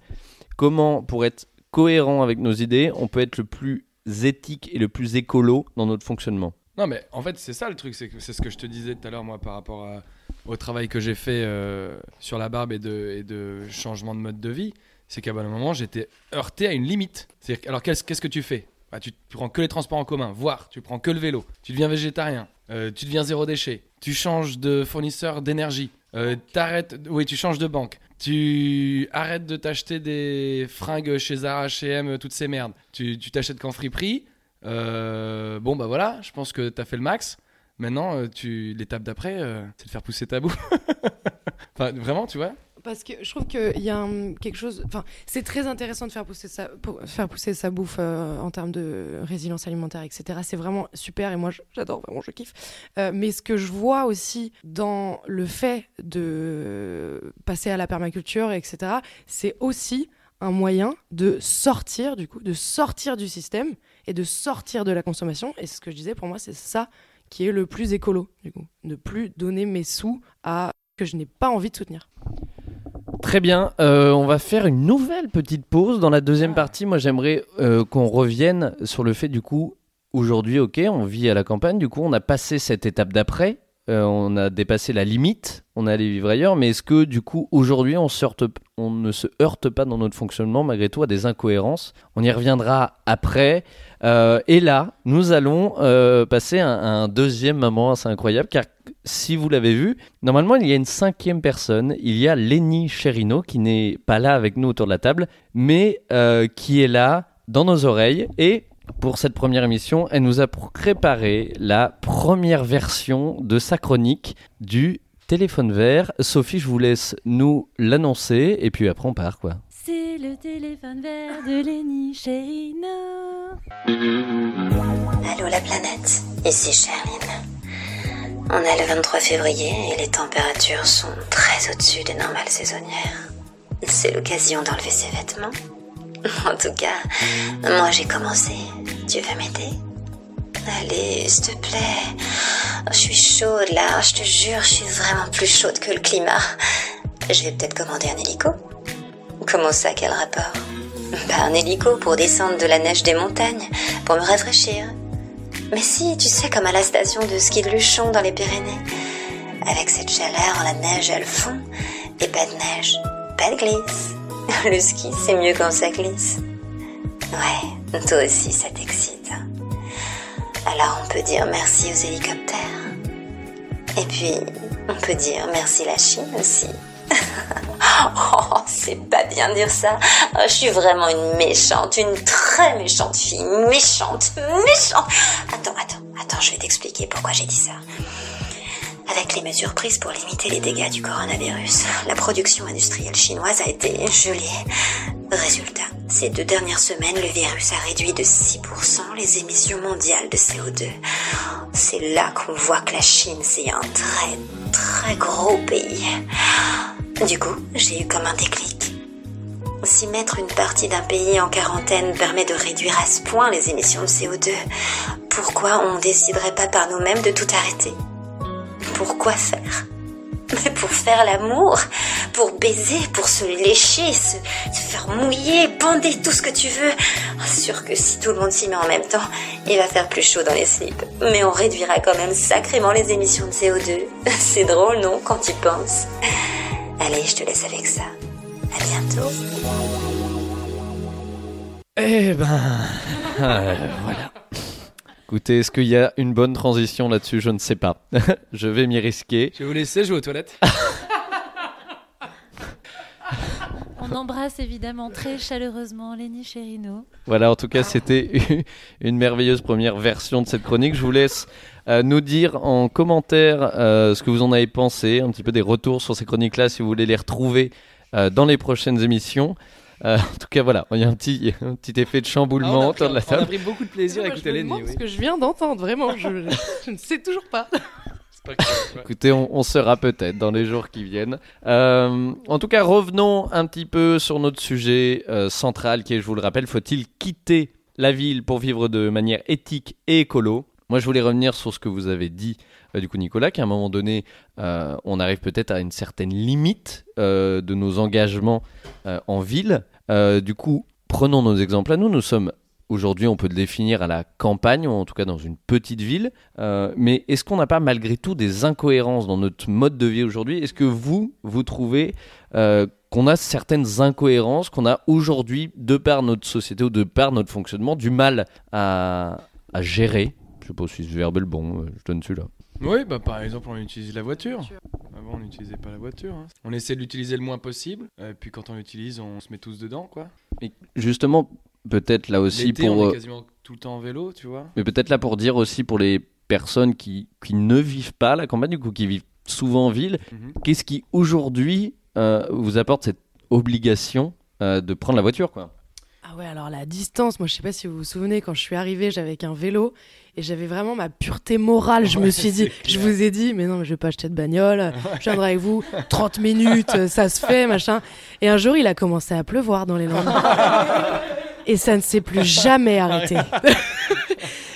Comment, pour être cohérent avec nos idées, on peut être le plus éthique et le plus écolo dans notre fonctionnement. Non mais en fait c'est ça le truc, c'est, que, c'est ce que je te disais tout à l'heure moi par rapport à, au travail que j'ai fait euh, sur la barbe et de, et de changement de mode de vie, c'est qu'à un moment j'étais heurté à une limite. C'est-à-dire, alors qu'est-ce, qu'est-ce que tu fais ? Bah, tu prends que les transports en commun, voire tu prends que le vélo, tu deviens végétarien, euh, tu deviens zéro déchet, tu changes de fournisseur d'énergie, euh, t'arrêtes, oui tu changes de banque. Tu arrêtes de t'acheter des fringues chez Zara, H et M, toutes ces merdes. Tu, tu t'achètes qu'en friperie. Euh, bon, bah voilà, je pense que t'as fait le max. Maintenant, tu, l'étape d'après, euh, c'est de faire pousser ta boue. Enfin, vraiment, tu vois ? Parce que je trouve qu'il y a un, quelque chose... Enfin, c'est très intéressant de faire pousser sa, pour, faire pousser sa bouffe euh, en termes de résilience alimentaire, et cetera. C'est vraiment super et moi, j'adore, vraiment, je kiffe. Euh, mais ce que je vois aussi dans le fait de passer à la permaculture, et cetera, c'est aussi un moyen de sortir, du coup, de sortir du système et de sortir de la consommation. Et c'est ce que je disais, pour moi, c'est ça qui est le plus écolo, du coup. Ne plus donner mes sous à que je n'ai pas envie de soutenir. Très bien, euh, on va faire une nouvelle petite pause. Dans la deuxième partie, moi j'aimerais euh, qu'on revienne sur le fait du coup, aujourd'hui, ok, on vit à la campagne, du coup on a passé cette étape d'après, euh, on a dépassé la limite, on est allé vivre ailleurs, mais est-ce que du coup, aujourd'hui, on, se heurte, on ne se heurte pas dans notre fonctionnement, malgré tout, à des incohérences ? On y reviendra après. Euh, et là, nous allons euh, passer à un, un deuxième moment assez incroyable, car si vous l'avez vu, normalement, il y a une cinquième personne. Il y a Lény Chérino, qui n'est pas là avec nous autour de la table, mais euh, qui est là, dans nos oreilles. Et pour cette première émission, elle nous a préparé la première version de sa chronique du téléphone vert. Sophie, je vous laisse nous l'annoncer, et puis après on part, quoi. C'est le téléphone vert de Lény Chérino. Allô la planète, ici Charline. On est le vingt-trois février et les températures sont très au-dessus des normales saisonnières. C'est l'occasion d'enlever ses vêtements. En tout cas, moi j'ai commencé. Tu veux m'aider ? Allez, s'il te plaît. Je suis chaude là, je te jure, je suis vraiment plus chaude que le climat. Je vais peut-être commander un hélico. Comment ça, quel rapport ? Bah, un hélico pour descendre de la neige des montagnes, pour me rafraîchir. Mais si, tu sais, comme à la station de ski de Luchon dans les Pyrénées. Avec cette chaleur, la neige elle fond, et pas de neige, pas de glisse. Le ski, c'est mieux quand ça glisse. Ouais, Toi aussi, ça t'excite. Alors on peut dire merci aux hélicoptères. Et puis, on peut dire merci la Chine aussi. Oh, c'est pas bien dire ça. Oh, je suis vraiment une méchante, une très méchante fille. Méchante, méchante. Attends, attends, attends, je vais t'expliquer pourquoi j'ai dit ça. Avec les mesures prises pour limiter les dégâts du coronavirus, la production industrielle chinoise a été gelée. Résultat, ces deux dernières semaines, le virus a réduit de six pour cent les émissions mondiales de C O deux. C'est là qu'on voit que la Chine, c'est un très, très gros pays. Du coup, j'ai eu comme un déclic. Si mettre une partie d'un pays en quarantaine permet de réduire à ce point les émissions de C O deux, pourquoi on ne déciderait pas par nous-mêmes de tout arrêter ? Pourquoi faire ? Mais pour faire l'amour, pour baiser, pour se lécher, se, se faire mouiller, bander, tout ce que tu veux. Sûr que si tout le monde s'y met en même temps, il va faire plus chaud dans les slips. Mais on réduira quand même sacrément les émissions de C O deux. C'est drôle, non, quand tu penses ? Allez, je te laisse avec ça. À bientôt. Eh ben, euh, voilà. Écoutez, est-ce qu'il y a une bonne transition là-dessus ? Je ne sais pas. Je vais m'y risquer. Je vais vous laisser, je vais aux toilettes. On embrasse évidemment très chaleureusement Lény Chérino. Voilà, en tout cas, c'était une merveilleuse première version de cette chronique. Je vous laisse euh, nous dire en commentaire euh, ce que vous en avez pensé, un petit peu des retours sur ces chroniques-là, si vous voulez les retrouver euh, dans les prochaines émissions. Euh, en tout cas, voilà, il y a un petit, un petit effet de chamboulement autour de la table. On a pris beaucoup de plaisir à écouter Lény. Je me demande ce que je viens d'entendre, vraiment, je, je ne sais toujours pas. C'est pas clair, ouais. Écoutez, on, on sera peut-être dans les jours qui viennent. Euh, en tout cas, revenons un petit peu sur notre sujet euh, central qui est, je vous le rappelle, faut-il quitter la ville pour vivre de manière éthique et écolo ? Moi, je voulais revenir sur ce que vous avez dit, euh, du coup, Nicolas, qu'à un moment donné, euh, on arrive peut-être à une certaine limite euh, de nos engagements euh, en ville. Euh, du coup, prenons nos exemples à nous. Nous sommes aujourd'hui, on peut le définir à la campagne, ou en tout cas dans une petite ville. Euh, mais est-ce qu'on n'a pas malgré tout des incohérences dans notre mode de vie aujourd'hui ? Est-ce que vous, vous trouvez euh, qu'on a certaines incohérences qu'on a aujourd'hui, de par notre société ou de par notre fonctionnement, du mal à, à gérer ? Je ne sais pas si ce verbe est le bon, je donne celui-là. Oui, bah par exemple, on utilise la voiture. Avant, on n'utilisait pas la voiture. Hein. On essaie de l'utiliser le moins possible. Et puis quand on l'utilise, on se met tous dedans, quoi. Et justement, peut-être là aussi L'été, pour... on est quasiment tout le temps en vélo, tu vois. Mais peut-être là pour dire aussi pour les personnes qui, qui ne vivent pas à la campagne, du coup, qui vivent souvent en ville, mm-hmm. qu'est-ce qui, aujourd'hui, euh, vous apporte cette obligation euh, de prendre la voiture, quoi ? Ah ouais, alors la distance, moi je sais pas si vous vous souvenez, quand je suis arrivée, j'avais qu'un vélo et j'avais vraiment ma pureté morale. Je ouais, me suis dit, clair. je vous ai dit, mais non, mais je vais pas acheter de bagnole, je viendrai avec vous, trente minutes, ça se fait, machin. Et un jour, il a commencé à pleuvoir dans les Landes. Et ça ne s'est plus jamais arrêté.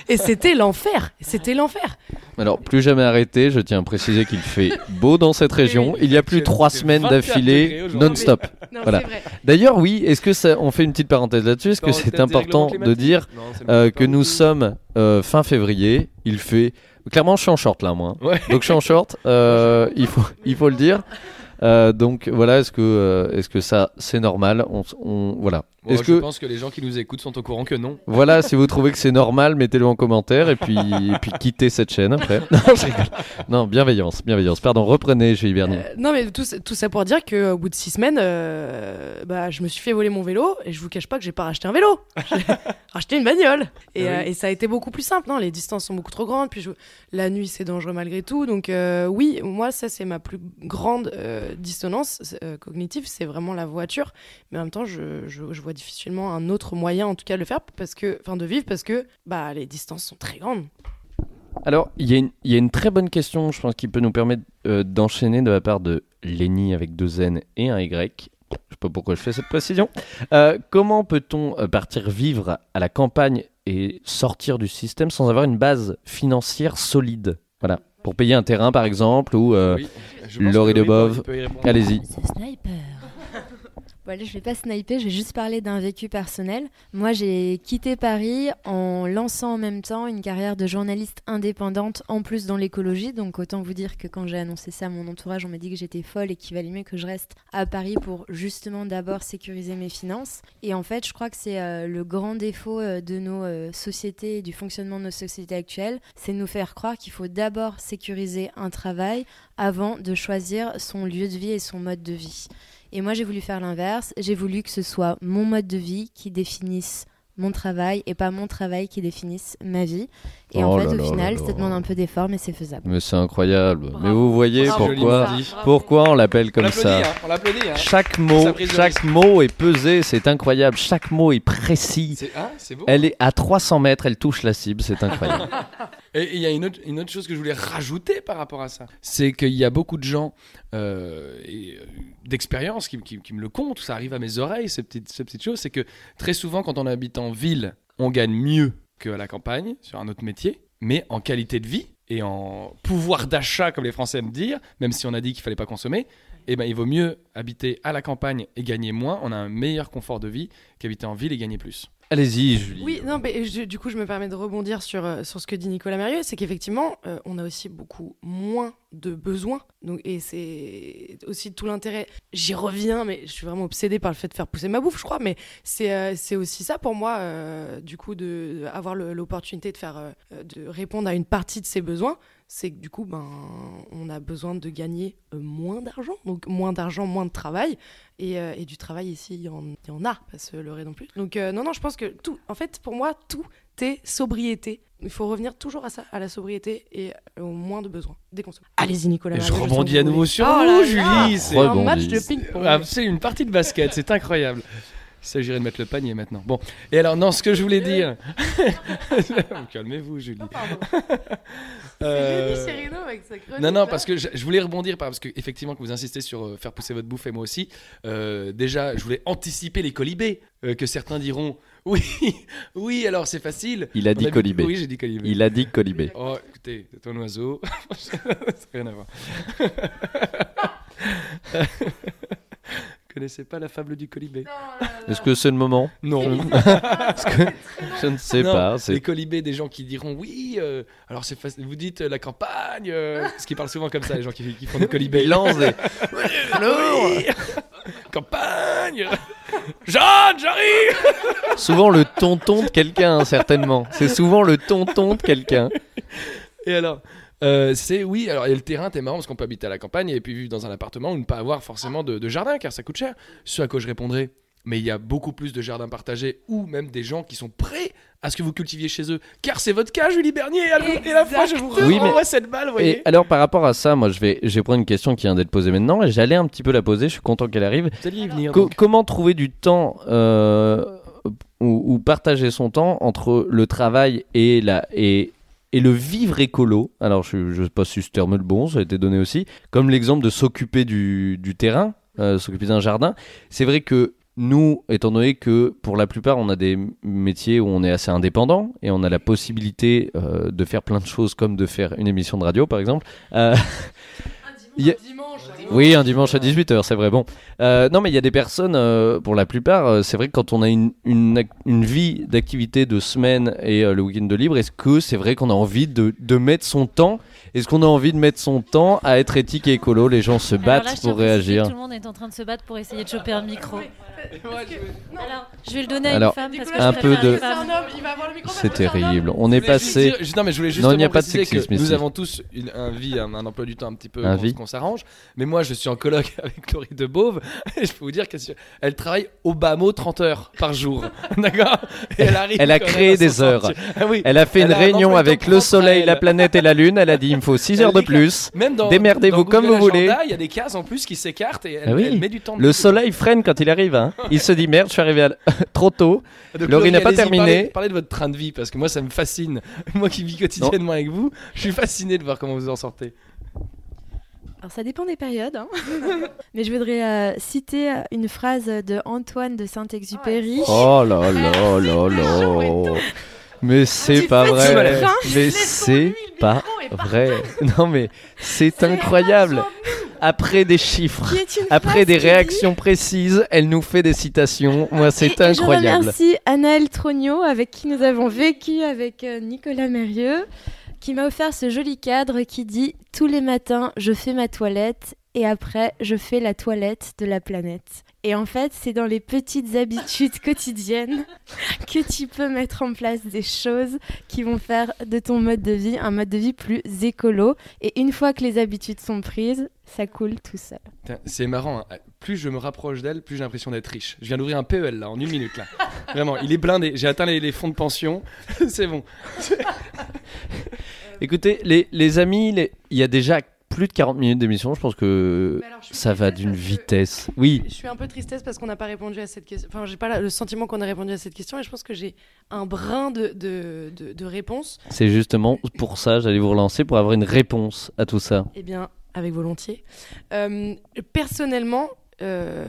Et c'était l'enfer, c'était l'enfer. Alors, plus jamais arrêté, je tiens à préciser qu'il fait beau dans cette région. Il y a plus de trois semaines d'affilée non-stop. Non, voilà. D'ailleurs, oui, est-ce que ça, on fait une petite parenthèse là-dessus ? Est-ce que c'est important de dire non, euh, que nous sommes euh, fin février, il fait... Clairement, je suis en short là, moi. Ouais. Donc, je suis en short, euh, il faut, il faut le dire. Euh, donc voilà, est-ce que, euh, est-ce que ça c'est normal ? on, on, voilà. Bon, est-ce je que... pense que les gens qui nous écoutent sont au courant que non. Voilà, si vous trouvez que c'est normal, mettez-le en commentaire et puis, et puis quittez cette chaîne après. Non, je rigole. Non, bienveillance, bienveillance. Pardon, reprenez, Julie Bernier. Euh, non, mais tout, tout ça pour dire qu'au bout de six semaines, euh, bah, je me suis fait voler mon vélo et je vous cache pas que j'ai pas racheté un vélo. J'ai racheté une bagnole. Et, oui. euh, et ça a été beaucoup plus simple. Non, les distances sont beaucoup trop grandes. Puis je... la nuit, c'est dangereux malgré tout. Donc euh, oui, moi, ça, c'est ma plus grande... Euh, dissonance euh, cognitive, c'est vraiment la voiture, mais en même temps je, je, je vois difficilement un autre moyen en tout cas de le faire parce que, enfin de vivre parce que bah, les distances sont très grandes. Alors il y, y a une très bonne question, je pense, qui peut nous permettre euh, d'enchaîner de la part de Lény avec deux N et un Y. Je sais pas pourquoi je fais cette précision. Euh, comment peut-on partir vivre à la campagne et sortir du système sans avoir une base financière solide ? Voilà. Pour payer un terrain, par exemple, ou euh, oui, Laurie Deboeuf, allez-y. Voilà, je ne vais pas sniper, je vais juste parler d'un vécu personnel. Moi, j'ai quitté Paris en lançant en même temps une carrière de journaliste indépendante, en plus dans l'écologie. Donc autant vous dire que quand j'ai annoncé ça à mon entourage, on m'a dit que j'étais folle et qu'il valait mieux que je reste à Paris pour justement d'abord sécuriser mes finances. Et en fait, je crois que c'est euh, le grand défaut euh, de nos euh, sociétés, du fonctionnement de nos sociétés actuelles, c'est de nous faire croire qu'il faut d'abord sécuriser un travail avant de choisir son lieu de vie et son mode de vie. Et moi, j'ai voulu faire l'inverse. J'ai voulu que ce soit mon mode de vie qui définisse mon travail et pas mon travail qui définisse ma vie. Et oh en fait, au final, là ça là demande là. un peu d'effort, mais c'est faisable. Mais c'est incroyable. Bravo. Mais vous voyez Bravo. pourquoi, pourquoi on l'appelle comme on ça. Hein, on l'applaudit. Hein. Chaque mot, chaque mot est pesé. C'est incroyable. Chaque mot est précis. C'est, hein, c'est beau. Elle est à trois cents mètres. Elle touche la cible. C'est incroyable. Et il y a une autre, une autre chose que je voulais rajouter par rapport à ça, c'est qu'il y a beaucoup de gens euh, et, d'expérience qui, qui, qui me le comptent, ça arrive à mes oreilles, ces petites, ces petites choses, c'est que très souvent quand on habite en ville, on gagne mieux qu'à la campagne, sur un autre métier, mais en qualité de vie et en pouvoir d'achat, comme les Français aiment dire, même si on a dit qu'il ne fallait pas consommer, eh ben, il vaut mieux habiter à la campagne et gagner moins, on a un meilleur confort de vie qu'habiter en ville et gagner plus. Allez-y, Julie. Oui, non, mais je, du coup, je me permets de rebondir sur, sur ce que dit Nicolas Mérieux, c'est qu'effectivement, euh, on a aussi beaucoup moins de besoins. Donc, et c'est aussi tout l'intérêt. J'y reviens, mais je suis vraiment obsédée par le fait de faire pousser ma bouffe, je crois. Mais c'est, euh, c'est aussi ça pour moi, euh, du coup, de, de avoir le, l'opportunité de, faire, euh, de répondre à une partie de ses besoins. C'est que du coup, ben, on a besoin de gagner euh, moins d'argent. Donc moins d'argent, moins de travail. Et, euh, et du travail ici, il y, y en a, pas se leurrer non plus. Donc euh, non, non, je pense que tout, en fait, pour moi, tout est sobriété. Il faut revenir toujours à ça, à la sobriété et au moins de besoins des consommateurs. Allez-y, Nicolas. Et je rebondis à nouveau sur oh vous, Julie. Là, c'est un match de ping-pong. Ah, c'est une partie de basket, c'est incroyable. Il s'agirait de mettre le panier maintenant. Bon, et alors, non, ce que je voulais dire... Calmez-vous, Julie. Oh, euh... C'est Lény Chérino avec sa chronique. Non, non, parce que je, je voulais rebondir, parce que, effectivement, que vous insistez sur euh, faire pousser votre bouffe, et moi aussi. Euh, déjà, je voulais anticiper les colibés, euh, que certains diront... Oui, oui, alors c'est facile. Il a dit colibé. Oui, j'ai dit colibé. Il a dit colibé. Oh, écoutez, c'est un oiseau. Ça n'a rien à voir. Vous ne connaissez pas la fable du colibé? Non, là, là. Est-ce que c'est le moment? Non. que... Je ne sais non, pas. C'est... Les colibés, des gens qui diront oui, euh, alors c'est facile, vous dites euh, la campagne, euh, ce qui parle souvent comme ça, les gens qui, qui font du colibé. Ils lancent des... oui, campagne Jeanne, j'arrive. Souvent le tonton de quelqu'un, certainement. C'est souvent le tonton de quelqu'un. Et alors Euh, c'est oui, alors et le terrain, t'es marrant parce qu'on peut habiter à la campagne et puis vivre dans un appartement ou ne pas avoir forcément de, de jardin car ça coûte cher. Ce à quoi je répondrais, mais il y a beaucoup plus de jardins partagés ou même des gens qui sont prêts à ce que vous cultiviez chez eux car c'est votre cas, Julie Bernier. Et la fois, je vous renvoie cette balle, voyez. Et alors, par rapport à ça, moi je vais, je vais prendre une question qui vient d'être posée maintenant et j'allais un petit peu la poser, je suis content qu'elle arrive. Vous allez y venir, Co- comment trouver du temps euh, ou, ou partager son temps entre le travail et la. Et, Et le vivre écolo, alors je ne sais pas si ce terme est le bon, ça a été donné aussi, comme l'exemple de s'occuper du, du terrain, euh, s'occuper d'un jardin. C'est vrai que nous, étant donné que pour la plupart, on a des métiers où on est assez indépendant et on a la possibilité euh, de faire plein de choses comme de faire une émission de radio, par exemple. Euh, un dimanche, a... dimanche, dimanche. Oui, un dimanche à dix-huit heures, c'est vrai. Bon. Euh, non, mais il y a des personnes, euh, pour la plupart, euh, c'est vrai que quand on a une, une, une vie d'activité de semaine et euh, le week-end de libre, est-ce que c'est vrai qu'on a envie de, de mettre son temps ? Est-ce qu'on a envie de mettre son temps à être éthique et écolo ? Les gens se battent. Alors là, pour réagir. Tout le monde est en train de se battre pour essayer de choper un micro. Voilà. Que... Alors, je vais le donner à Alors, une femme parce que un peu de... que c'est un homme, il va avoir le micro. C'est terrible. On est passé. Dire... Non, mais je voulais juste non, préciser que ici. Nous avons tous une, un vie, un, un emploi du temps un petit peu un qu'on, qu'on s'arrange. Mais moi, je suis en coloc avec Laurie Deboeuf et je peux vous dire qu'elle travaille au bas mot trente heures par jour. D'accord. Et elle arrive. Elle a créé des heures. Ah, oui. Elle a fait elle une a réunion avec le soleil, la planète et la lune. Elle a dit il me faut six heures de plus. Même dans démerdez-vous comme vous voulez. Il y a des cases en plus qui s'écartent et elle met du temps. Le soleil freine quand il arrive. Il se dit merde, je suis arrivé à l... trop tôt. Donc, Laurie n'a pas terminé. Parlez, parlez de votre train de vie parce que moi ça me fascine. Moi qui vis quotidiennement non. avec vous, je suis fasciné de voir comment vous en sortez. Alors ça dépend des périodes, hein. Mais je voudrais euh, citer une phrase de Antoine de Saint-Exupéry. Oh là là oh là là. Mais c'est pas vrai. Mais c'est pas vrai. Non mais c'est incroyable. après des chiffres, après des réactions dit... précises, elle nous fait des citations. Moi, c'est et, incroyable. Et je remercie Annaëlle Trognon, avec qui nous avons vécu avec euh, Nicolas Mérieux, qui m'a offert ce joli cadre qui dit « Tous les matins, je fais ma toilette et après, je fais la toilette de la planète ». Et en fait, c'est dans les petites habitudes quotidiennes que tu peux mettre en place des choses qui vont faire de ton mode de vie un mode de vie plus écolo. Et une fois que les habitudes sont prises, ça coule tout seul. C'est marrant, hein. Plus je me rapproche d'elle, plus j'ai l'impression d'être riche. Je viens d'ouvrir un P E L là, en une minute là. Vraiment, il est blindé. J'ai atteint les, les fonds de pension. C'est bon. C'est... Écoutez, les, les amis, les... il y a déjà... plus de quarante minutes d'émission, je pense que alors, je ça va d'une vitesse. Oui. Je suis un peu tristesse parce qu'on n'a pas répondu à cette question. Enfin, j'ai pas le sentiment qu'on a répondu à cette question et je pense que j'ai un brin de, de, de, de réponse. C'est justement pour ça, j'allais vous relancer, pour avoir une réponse à tout ça. Eh bien, avec volontiers. Euh, personnellement, euh,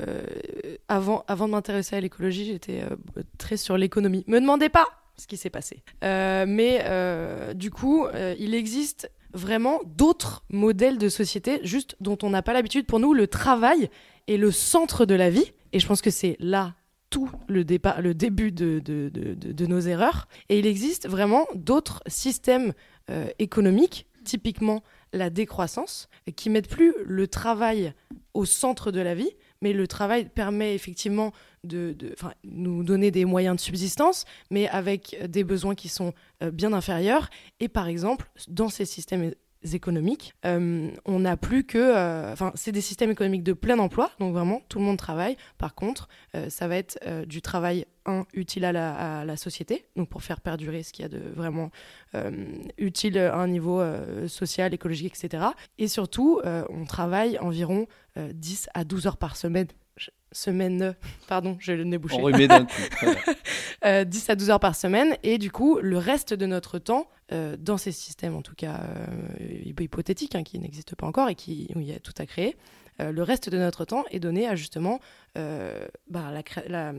avant, avant de m'intéresser à l'écologie, j'étais euh, très sur l'économie. Me demandez pas ce qui s'est passé. Euh, mais euh, du coup, euh, il existe... vraiment d'autres modèles de société juste dont on n'a pas l'habitude. Pour nous, le travail est le centre de la vie et je pense que c'est là tout le, dépa- le début de, de, de, de, de nos erreurs. Et il existe vraiment d'autres systèmes euh, économiques, typiquement la décroissance, qui mettent plus le travail au centre de la vie, mais le travail permet effectivement de, de nous donner des moyens de subsistance, mais avec des besoins qui sont euh, bien inférieurs. Et par exemple, dans ces systèmes économiques, euh, on n'a plus que... Enfin, euh, c'est des systèmes économiques de plein emploi, donc vraiment, tout le monde travaille. Par contre, euh, ça va être euh, du travail, un, utile à la, à la société, donc pour faire perdurer ce qu'il y a de vraiment euh, utile à un niveau euh, social, écologique, et cetera. Et surtout, euh, on travaille environ euh, dix à douze heures par semaine. Je, semaine, pardon, j'ai le nez bouché. Enrhumé d'un coup. euh, dix à douze heures par semaine. Et du coup, le reste de notre temps, euh, dans ces systèmes, en tout cas euh, hypothétiques, hein, qui n'existent pas encore et qui, où il y a tout à créer, Euh, le reste de notre temps est donné à justement euh, bah, la, cré- la,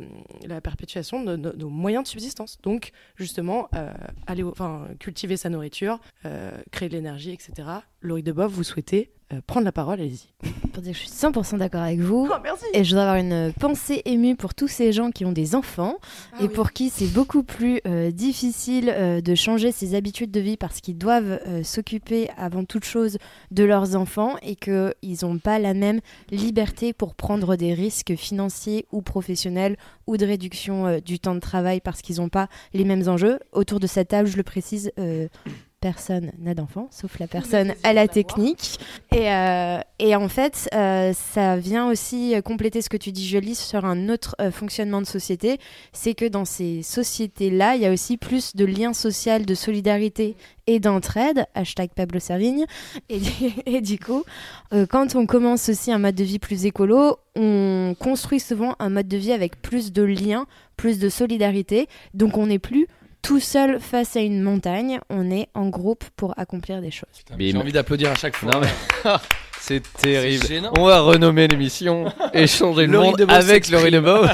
la perpétuation de nos moyens de subsistance. Donc justement, euh, aller au, cultiver sa nourriture, euh, créer de l'énergie, et cetera. Laurie Deboeuf, vous souhaitez euh, prendre la parole, allez-y. Pour dire que je suis cent pour cent d'accord avec vous. Oh, merci. Et je voudrais avoir une pensée émue pour tous ces gens qui ont des enfants ah, et oui. pour qui c'est beaucoup plus euh, difficile euh, de changer ses habitudes de vie parce qu'ils doivent euh, s'occuper avant toute chose de leurs enfants et qu'ils n'ont pas la même liberté pour prendre des risques financiers ou professionnels ou de réduction euh, du temps de travail parce qu'ils n'ont pas les mêmes enjeux. Autour de cette table, je le précise, euh, personne n'a d'enfant, sauf la personne à la technique. Et, euh, et en fait, euh, ça vient aussi compléter ce que tu dis, Julie, sur un autre euh, fonctionnement de société. C'est que dans ces sociétés-là, il y a aussi plus de liens sociaux, de solidarité et d'entraide, hashtag Pablo Servigne. Et, et du coup, euh, quand on commence aussi un mode de vie plus écolo, on construit souvent un mode de vie avec plus de liens, plus de solidarité. Donc on n'est plus tout seul face à une montagne, on est en groupe pour accomplir des choses. Putain, j'ai envie d'applaudir à chaque fois. Non, mais... c'est terrible. C'est on va renommer l'émission et changer le monde avec Laurie Deboeuf.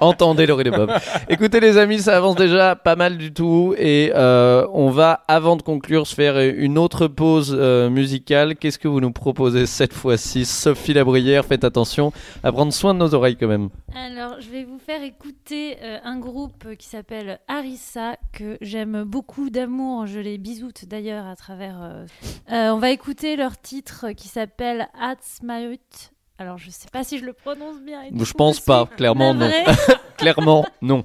Entendez Laurie Deboeuf. Écoutez les amis, ça avance déjà pas mal du tout et euh, on va, avant de conclure, se faire une autre pause euh, musicale. Qu'est-ce que vous nous proposez cette fois-ci, Sophie Labrière? Faites attention à prendre soin de nos oreilles quand même. Alors, je vais vous faire écouter euh, un groupe qui s'appelle Arissa, que j'aime beaucoup d'amour. Je les bisoute d'ailleurs à travers... Euh... Euh, on va écouter leur titre qui s'appelle Atzmaut. Alors, je sais pas si je le prononce bien. Et je pense pas, clairement non. Clairement non.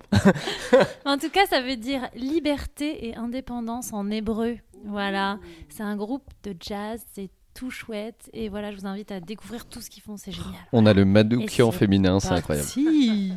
En tout cas, ça veut dire liberté et indépendance en hébreu. Voilà, c'est un groupe de jazz, c'est tout chouette. Et voilà, je vous invite à découvrir tout ce qu'ils font, c'est génial. On a le Madoukian féminin, c'est incroyable. Si.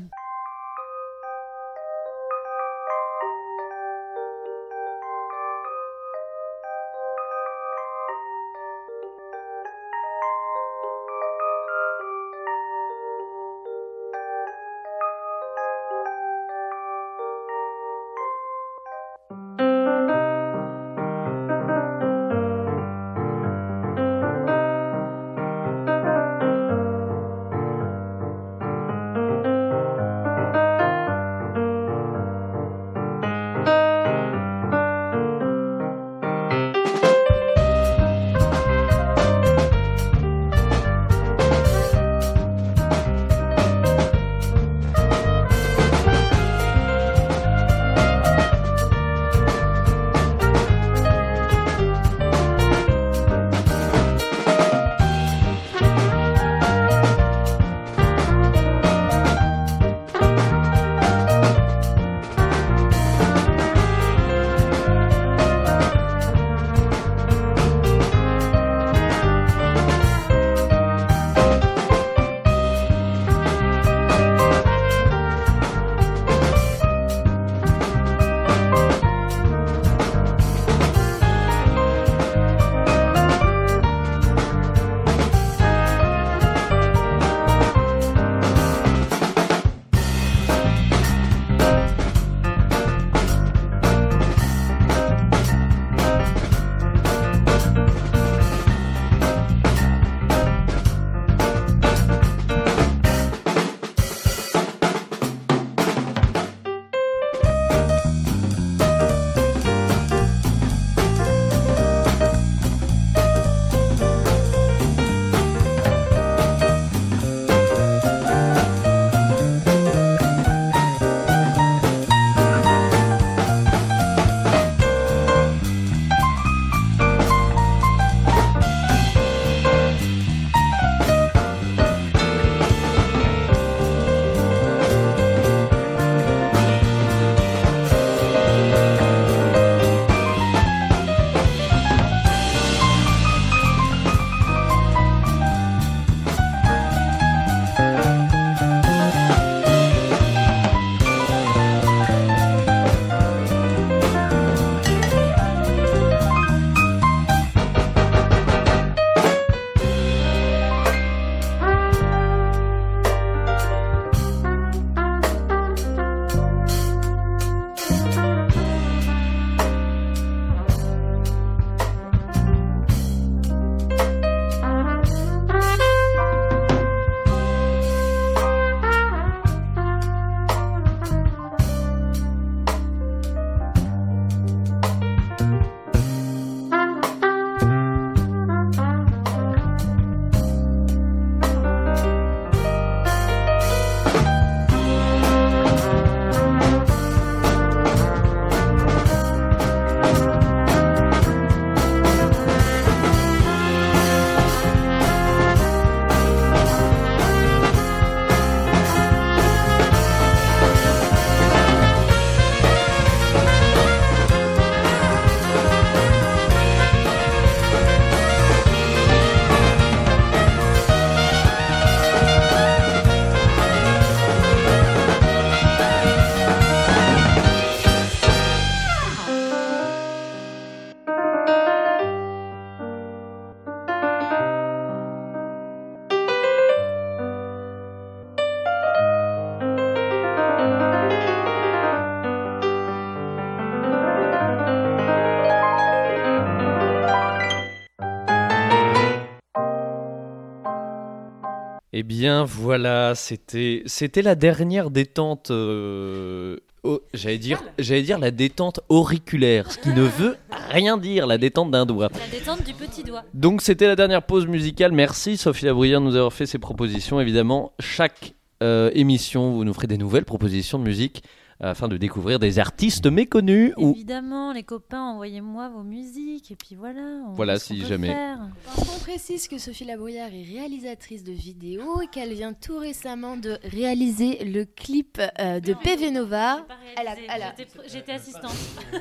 Eh bien voilà, c'était, c'était la dernière détente, euh, oh, j'allais, dire, j'allais dire la détente auriculaire, ce qui ne veut rien dire, la détente d'un doigt. La détente du petit doigt. Donc c'était la dernière pause musicale, merci Sophie Labrière de nous avoir fait ces propositions. Évidemment, chaque euh, émission, vous nous ferez des nouvelles propositions de musique afin de découvrir des artistes méconnus. Évidemment, ou... les copains, envoyez-moi vos musiques, et puis voilà, on voilà si jamais. Faire. On précise que Sophie Labrière est réalisatrice de vidéos et qu'elle vient tout récemment de réaliser le clip euh, de non, P V Nova. Elle a, elle a... J'étais, j'étais assistante.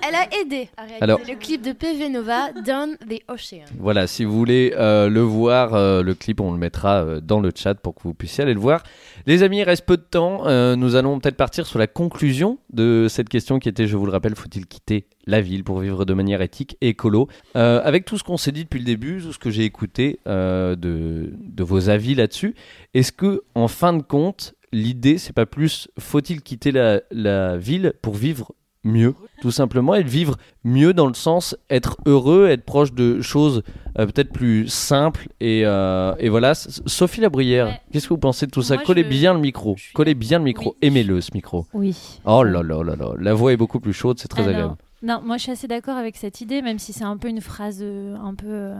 Elle a aidé à réaliser Alors... le clip de P V Nova, Down the Ocean. Voilà, si vous voulez euh, le voir, euh, le clip, on le mettra euh, dans le chat pour que vous puissiez aller le voir. Les amis, il reste peu de temps, euh, nous allons peut-être partir sur la conclusion de cette question qui était, je vous le rappelle, faut-il quitter la ville pour vivre de manière éthique et écolo, euh, avec tout ce qu'on s'est dit depuis le début, tout ce que j'ai écouté euh, de, de vos avis là-dessus, est-ce que, en fin de compte, l'idée, c'est pas plus faut-il quitter la, la ville pour vivre mieux, tout simplement, et vivre mieux dans le sens être heureux, être proche de choses euh, peut-être plus simples et, euh, et voilà. Sophie Labrière, ouais. Qu'est-ce que vous pensez de tout ça? Moi, collez, je... bien le micro. Je suis... collez bien le micro, oui. Aimez-le ce micro. Oui. Oh là là là là, la voix est beaucoup plus chaude, c'est très Alors... agréable. Non, moi je suis assez d'accord avec cette idée, même si c'est un peu une phrase euh, un peu euh,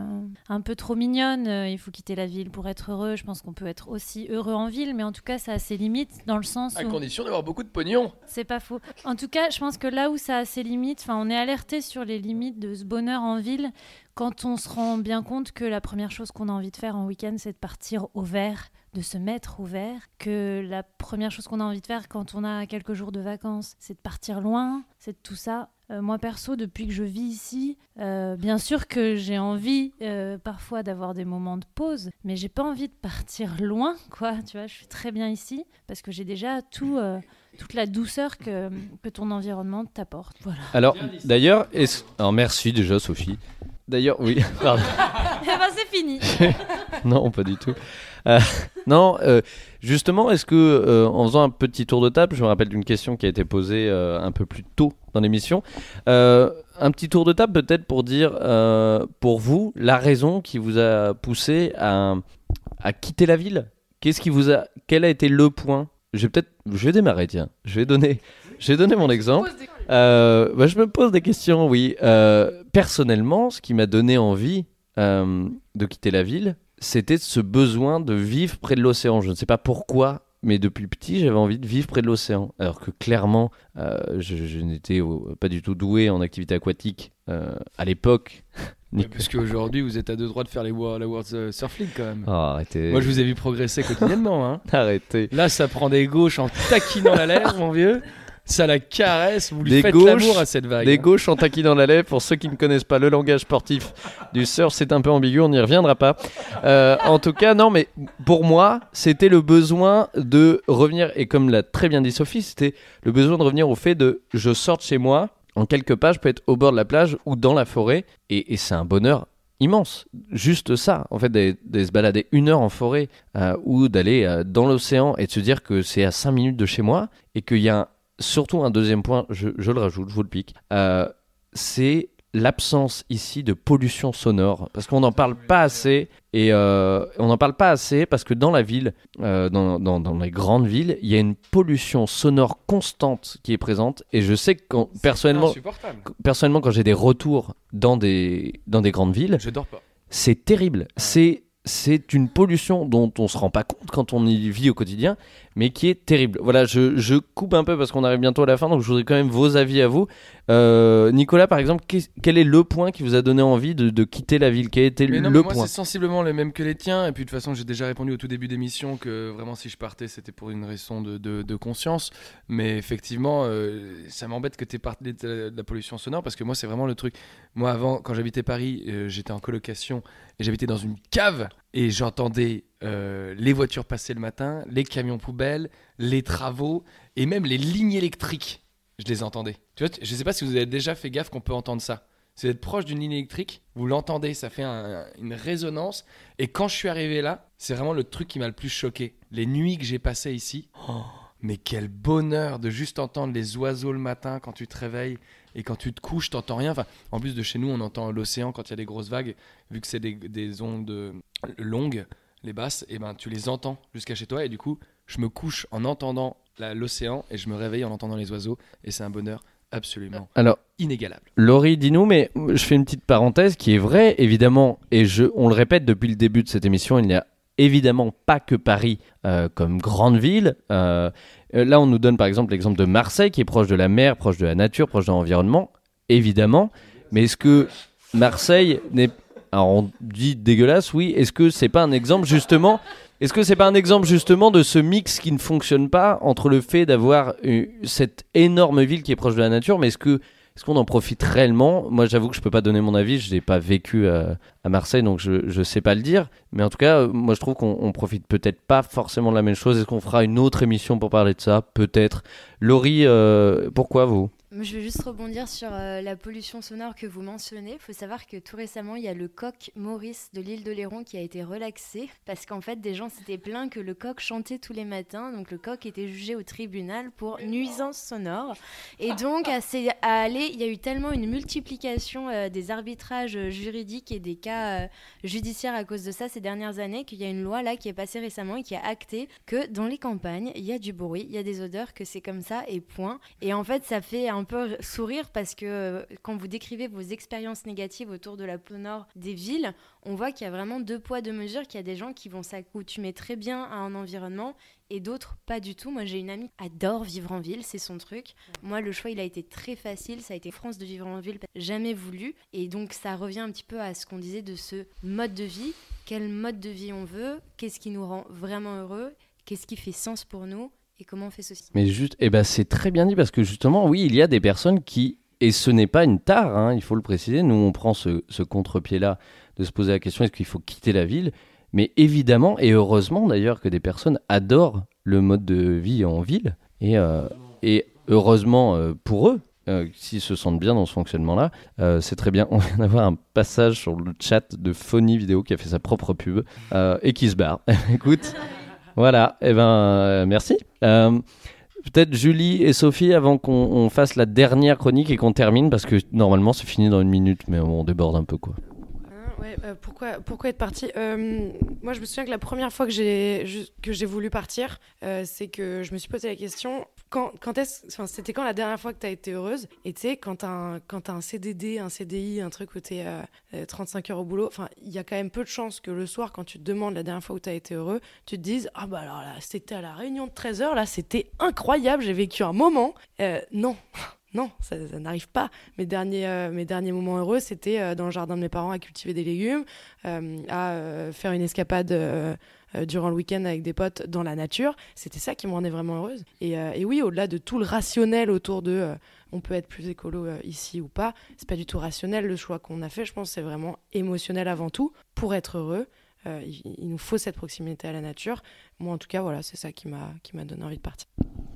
un peu trop mignonne. Euh, il faut quitter la ville pour être heureux. Je pense qu'on peut être aussi heureux en ville, mais en tout cas ça a ses limites dans le sens à où... condition d'avoir beaucoup de pognon. C'est pas faux. En tout cas, je pense que là où ça a ses limites, enfin on est alerté sur les limites de ce bonheur en ville quand on se rend bien compte que la première chose qu'on a envie de faire en week-end, c'est de partir au vert, de se mettre au vert, que la première chose qu'on a envie de faire quand on a quelques jours de vacances, c'est de partir loin, c'est de tout ça. Euh, moi perso, depuis que je vis ici, euh, bien sûr que j'ai envie euh, parfois d'avoir des moments de pause, mais j'ai pas envie de partir loin, quoi. Tu vois, je suis très bien ici parce que j'ai déjà tout, euh, toute la douceur que, que ton environnement t'apporte. Voilà. Alors, d'ailleurs, est-ce... Alors, merci déjà Sophie. D'ailleurs, oui, pardon. Eh ben, c'est fini. Non, pas du tout. Euh, non, euh, justement, est-ce que, euh, en faisant un petit tour de table, je me rappelle d'une question qui a été posée euh, un peu plus tôt dans l'émission, euh, un petit tour de table peut-être pour dire, euh, pour vous, la raison qui vous a poussé à, à quitter la ville. Qu'est-ce qui vous a, quel a été le point? Je vais peut-être, je vais démarrer, tiens. Je vais donner, je vais donner mon exemple. Euh, bah, je me pose des questions, oui. Euh, personnellement, ce qui m'a donné envie euh, de quitter la ville, c'était ce besoin de vivre près de l'océan. Je ne sais pas pourquoi, mais depuis petit, j'avais envie de vivre près de l'océan. Alors que clairement, euh, je, je n'étais au, pas du tout doué en activité aquatique euh, à l'époque. Ouais, parce qu'aujourd'hui, vous êtes à deux droits de faire les wo- la World Surf League quand même. Oh, arrêtez. Moi, je vous ai vu progresser quotidiennement. Hein. Arrêtez. Là, ça prend des gauches en taquinant la lèvre, mon vieux. Ça la caresse, vous lui des faites gauches, l'amour à cette vague. Des gauches en taquinant la lèvre, pour ceux qui ne connaissent pas le langage sportif du surf, c'est un peu ambigu, on n'y reviendra pas. Euh, en tout cas, non, mais pour moi, c'était le besoin de revenir, et comme l'a très bien dit Sophie, c'était le besoin de revenir au fait de « je sors de chez moi », en quelques pas, je peux être au bord de la plage ou dans la forêt, et, et c'est un bonheur immense, juste ça, en fait, d'aller, d'aller se balader une heure en forêt euh, ou d'aller euh, dans l'océan et de se dire que c'est à cinq minutes de chez moi et qu'il y a un surtout un deuxième point, je, je le rajoute, je vous le pique, euh, c'est l'absence ici de pollution sonore, parce qu'on n'en parle pas assez, et euh, on n'en parle pas assez parce que dans la ville, euh, dans, dans, dans les grandes villes, il y a une pollution sonore constante qui est présente, et je sais que quand, personnellement, personnellement, quand j'ai des retours dans des, dans des grandes villes, je dors pas. C'est terrible, c'est... C'est une pollution dont on ne se rend pas compte quand on y vit au quotidien, mais qui est terrible. Voilà, je, je coupe un peu parce qu'on arrive bientôt à la fin, donc je voudrais quand même vos avis à vous. Euh, Nicolas, par exemple, quel est le point qui vous a donné envie de, de quitter la ville? Quel était mais non, le mais moi, point? Moi, c'est sensiblement le même que les tiens. Et puis, de toute façon, j'ai déjà répondu au tout début d'émission que vraiment, si je partais, c'était pour une raison de, de, de conscience. Mais effectivement, euh, ça m'embête que tu aies parlé de, de la pollution sonore parce que moi, c'est vraiment le truc. Moi, avant, quand j'habitais Paris, euh, j'étais en colocation et j'habitais dans une cave. Et j'entendais euh, les voitures passer le matin, les camions poubelles, les travaux et même les lignes électriques. Je les entendais. Tu vois, je ne sais pas si vous avez déjà fait gaffe qu'on peut entendre ça. C'est d'être proche d'une ligne électrique, vous l'entendez, ça fait un, une résonance. Et quand je suis arrivé là, c'est vraiment le truc qui m'a le plus choqué. Les nuits que j'ai passées ici, oh, mais quel bonheur de juste entendre les oiseaux le matin quand tu te réveilles. Et quand tu te couches, t'entends rien. Enfin, en plus de chez nous, on entend l'océan quand il y a des grosses vagues. Vu que c'est des, des ondes longues, les basses, et ben tu les entends jusqu'à chez toi, et du coup je me couche en entendant la, l'océan, et je me réveille en entendant les oiseaux, et c'est un bonheur absolument Alors, inégalable. Laurie, dis-nous, mais je fais une petite parenthèse qui est vraie, évidemment, et je, on le répète depuis le début de cette émission, il n'y a évidemment pas que Paris euh, comme grande ville. Euh, là, on nous donne par exemple l'exemple de Marseille, qui est proche de la mer, proche de la nature, proche de l'environnement, évidemment, mais est-ce que Marseille n'est pas... Alors on dit dégueulasse, oui. Est-ce que c'est pas un exemple justement Est-ce que c'est pas un exemple justement de ce mix qui ne fonctionne pas entre le fait d'avoir cette énorme ville qui est proche de la nature, mais est-ce que est-ce qu'on en profite réellement? Moi, j'avoue que je peux pas donner mon avis. Je n'ai pas vécu à, à Marseille, donc je je sais pas le dire. Mais en tout cas, moi, je trouve qu'on on profite peut-être pas forcément de la même chose. Est-ce qu'on fera une autre émission pour parler de ça? Peut-être. Laurie, euh, pourquoi vous? Je vais juste rebondir sur euh, la pollution sonore que vous mentionnez. Il faut savoir que tout récemment, il y a le coq Maurice de l'île d'Oléron qui a été relaxé parce qu'en fait, des gens s'étaient plaints que le coq chantait tous les matins. Donc, le coq était jugé au tribunal pour nuisance sonore. Et donc, à, à aller, il y a eu tellement une multiplication euh, des arbitrages juridiques et des cas euh, judiciaires à cause de ça ces dernières années qu'il y a une loi là qui est passée récemment et qui a acté que dans les campagnes, il y a du bruit, il y a des odeurs, que c'est comme ça et point. Et en fait, ça fait un On peut sourire parce que euh, quand vous décrivez vos expériences négatives autour de la peau nord des villes, on voit qu'il y a vraiment deux poids, deux mesures, qu'il y a des gens qui vont s'accoutumer très bien à un environnement et d'autres pas du tout. Moi, j'ai une amie qui adore vivre en ville, c'est son truc. Moi, le choix, il a été très facile. Ça a été France de vivre en ville, jamais voulu. Et donc, ça revient un petit peu à ce qu'on disait de ce mode de vie. Quel mode de vie on veut? Qu'est-ce qui nous rend vraiment heureux? Qu'est-ce qui fait sens pour nous? Et comment on fait ceci? Mais juste, eh ben c'est très bien dit parce que justement, oui, il y a des personnes qui, et ce n'est pas une tare, hein, il faut le préciser, nous on prend ce, ce contre-pied-là de se poser la question, est-ce qu'il faut quitter la ville? Mais évidemment, et heureusement d'ailleurs, que des personnes adorent le mode de vie en ville, et, euh, et heureusement euh, pour eux, euh, s'ils se sentent bien dans ce fonctionnement-là, euh, c'est très bien. On vient d'avoir un passage sur le chat de Phonie Vidéo qui a fait sa propre pub, euh, et qui se barre. Écoute... Voilà, eh ben, euh, merci. Euh, peut-être Julie et Sophie, avant qu'on on fasse la dernière chronique et qu'on termine, parce que normalement c'est fini dans une minute, mais on déborde un peu quoi. Ouais, euh, pourquoi, pourquoi être partie euh, Moi, je me souviens que la première fois que j'ai, que j'ai voulu partir, euh, c'est que je me suis posé la question, quand, quand est-ce, enfin, c'était quand la dernière fois que tu as été heureuse? Et tu sais, quand tu as un, un C D D, un C D I, un truc où tu es euh, trente-cinq heures au boulot, il y a quand même peu de chances que le soir, quand tu te demandes la dernière fois où tu as été heureux, tu te dises « Ah bah alors là, c'était à la réunion de treize heures, là, c'était incroyable, j'ai vécu un moment euh, !» Non Non, ça, ça n'arrive pas. Mes derniers, euh, mes derniers moments heureux, c'était euh, dans le jardin de mes parents à cultiver des légumes, euh, à euh, faire une escapade euh, euh, durant le week-end avec des potes dans la nature. C'était ça qui me rendait vraiment heureuse. Et, euh, et oui, au-delà de tout le rationnel autour de euh, on peut être plus écolo euh, ici ou pas, c'est pas du tout rationnel le choix qu'on a fait. Je pense que c'est vraiment émotionnel avant tout. Pour être heureux, euh, il, il nous faut cette proximité à la nature. Moi, en tout cas, voilà, c'est ça qui m'a, qui m'a donné envie de partir.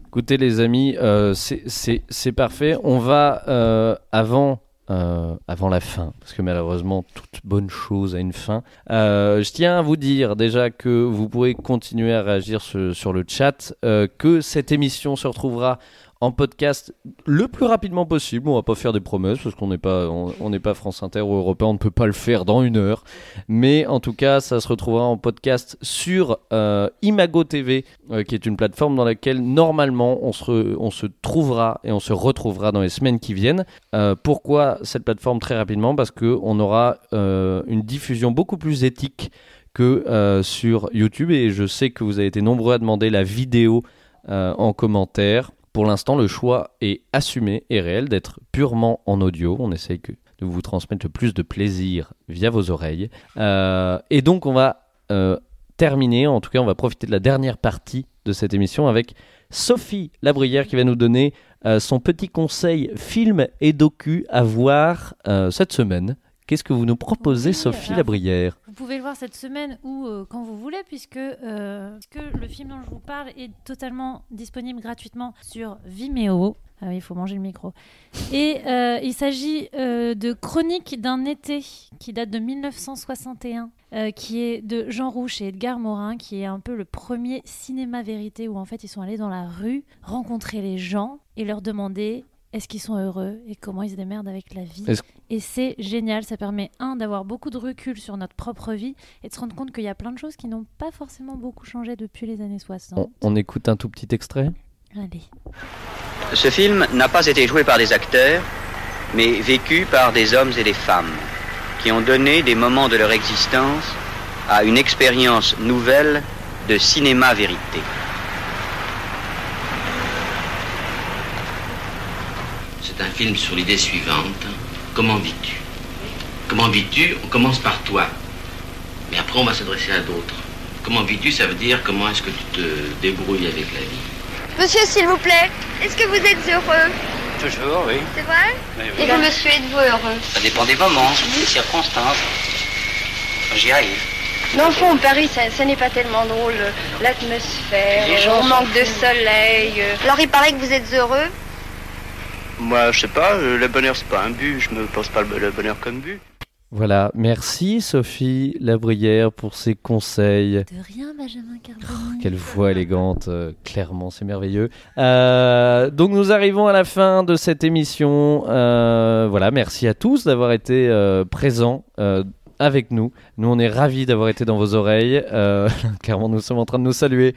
Écoutez les amis, euh, c'est, c'est, c'est parfait. On va euh, avant, euh, avant la fin, parce que malheureusement toute bonne chose a une fin. Euh, je tiens à vous dire déjà que vous pourrez continuer à réagir sur, sur le chat, euh, que cette émission se retrouvera en podcast le plus rapidement possible. On va pas faire des promesses parce qu'on n'est pas, on, on n'est pas France Inter ou Europe un, on ne peut pas le faire dans une heure. Mais en tout cas, ça se retrouvera en podcast sur euh, Imago T V, euh, qui est une plateforme dans laquelle normalement on se, re, on se trouvera et on se retrouvera dans les semaines qui viennent. Euh, pourquoi cette plateforme très rapidement? Parce qu'on aura euh, une diffusion beaucoup plus éthique que euh, sur YouTube, et je sais que vous avez été nombreux à demander la vidéo euh, en commentaire. Pour l'instant, le choix est assumé et réel d'être purement en audio. On essaye que de vous transmettre le plus de plaisir via vos oreilles. Euh, et donc, on va euh, terminer, en tout cas, on va profiter de la dernière partie de cette émission avec Sophie Labrière qui va nous donner euh, son petit conseil film et docu à voir euh, cette semaine. Qu'est-ce que vous nous proposez, oui, Sophie alors, Labrière? Vous pouvez le voir cette semaine ou euh, quand vous voulez, puisque, euh, puisque le film dont je vous parle est totalement disponible gratuitement sur Vimeo. Ah oui, il faut manger le micro. Et euh, il s'agit euh, de Chroniques d'un été, qui date de dix-neuf cent soixante et un, euh, qui est de Jean Rouch et Edgar Morin, qui est un peu le premier cinéma vérité où en fait ils sont allés dans la rue, rencontrer les gens et leur demander... est-ce qu'ils sont heureux et comment ils se démerdent avec la vie. Est-ce... Et c'est génial, ça permet, un, d'avoir beaucoup de recul sur notre propre vie et de se rendre compte qu'il y a plein de choses qui n'ont pas forcément beaucoup changé depuis les années soixante. On, on écoute un tout petit extrait. Allez. Ce film n'a pas été joué par des acteurs, mais vécu par des hommes et des femmes qui ont donné des moments de leur existence à une expérience nouvelle de cinéma-vérité. C'est un film sur l'idée suivante. Comment vis-tu ? Comment vis-tu ? On commence par toi. Mais après, on va s'adresser à d'autres. Comment vis-tu ? Ça veut dire comment est-ce que tu te débrouilles avec la vie. Monsieur, s'il vous plaît, est-ce que vous êtes heureux ? Toujours, oui. C'est vrai ? Oui, oui. Et vous, monsieur, êtes-vous heureux ? Ça dépend des moments, des circonstances. J'y arrive. Dans le fond, Paris, ça, ça n'est pas tellement drôle. L'atmosphère, les gens, on manque de soleil. Alors, il paraît que vous êtes heureux ? Moi, je sais pas, le bonheur, c'est pas un but. Je me pose pas le bonheur comme but. Voilà, merci Sophie Labrière pour ses conseils. De rien, Benjamin Carboni. Oh, quelle voix élégante, euh, clairement, c'est merveilleux. Euh, donc nous arrivons à la fin de cette émission. Euh, voilà, merci à tous d'avoir été euh, présents. Euh, avec nous. Nous, on est ravis d'avoir été dans vos oreilles. Euh, clairement, nous sommes en train de nous saluer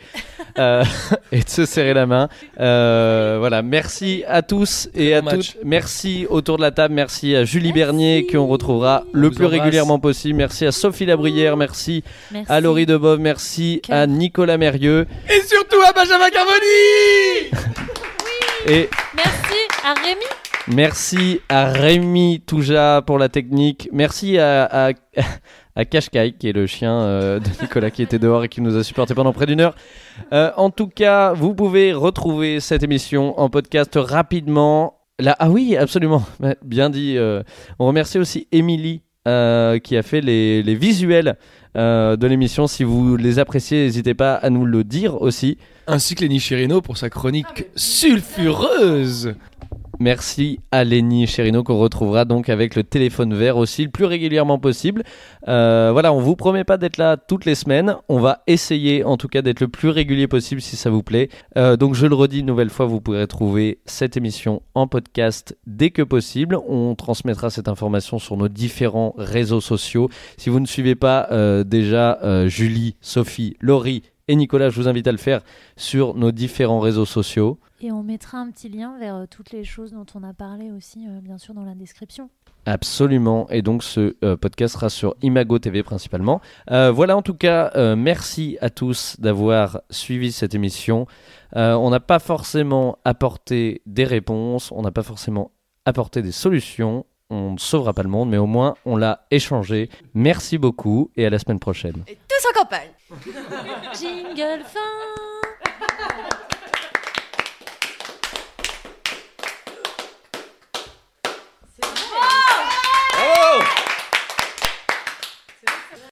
euh, et de se serrer la main. Euh, voilà. Merci à tous et à toutes. Merci autour de la table. Merci à Julie Bernier, qu'on retrouvera le plus régulièrement possible. Merci à Sophie Labrière. Merci, merci à Laurie Deboeuf. Merci à Nicolas Mérieux. Et surtout à Benjamin Carboni. Oui. Et merci à Rémi. Merci à Rémi Toujac pour la technique. Merci à, à, à Kashkai, qui est le chien euh, de Nicolas, qui était dehors et qui nous a supporté pendant près d'une heure. Euh, en tout cas, vous pouvez retrouver cette émission en podcast rapidement. Là, ah oui, absolument. Bien dit. Euh, on remercie aussi Émilie, euh, qui a fait les, les visuels euh, de l'émission. Si vous les appréciez, n'hésitez pas à nous le dire aussi. Ainsi que Lény Chérino pour sa chronique sulfureuse. Merci à Lény Chérino, qu'on retrouvera donc avec le téléphone vert aussi le plus régulièrement possible. Euh, voilà, on vous promet pas d'être là toutes les semaines. On va essayer en tout cas d'être le plus régulier possible si ça vous plaît. Euh, donc je le redis une nouvelle fois, vous pourrez trouver cette émission en podcast dès que possible. On transmettra cette information sur nos différents réseaux sociaux. Si vous ne suivez pas euh, déjà euh, Julie, Sophie, Laurie et Nicolas, je vous invite à le faire sur nos différents réseaux sociaux. Et on mettra un petit lien vers euh, toutes les choses dont on a parlé aussi, euh, bien sûr, dans la description. Absolument. Et donc, ce euh, podcast sera sur Imago T V principalement. Euh, voilà, en tout cas, euh, merci à tous d'avoir suivi cette émission. Euh, on n'a pas forcément apporté des réponses, on n'a pas forcément apporté des solutions. On ne sauvera pas le monde, mais au moins, on l'a échangé. Merci beaucoup et à la semaine prochaine. Et tous en campagne. Jingle fin.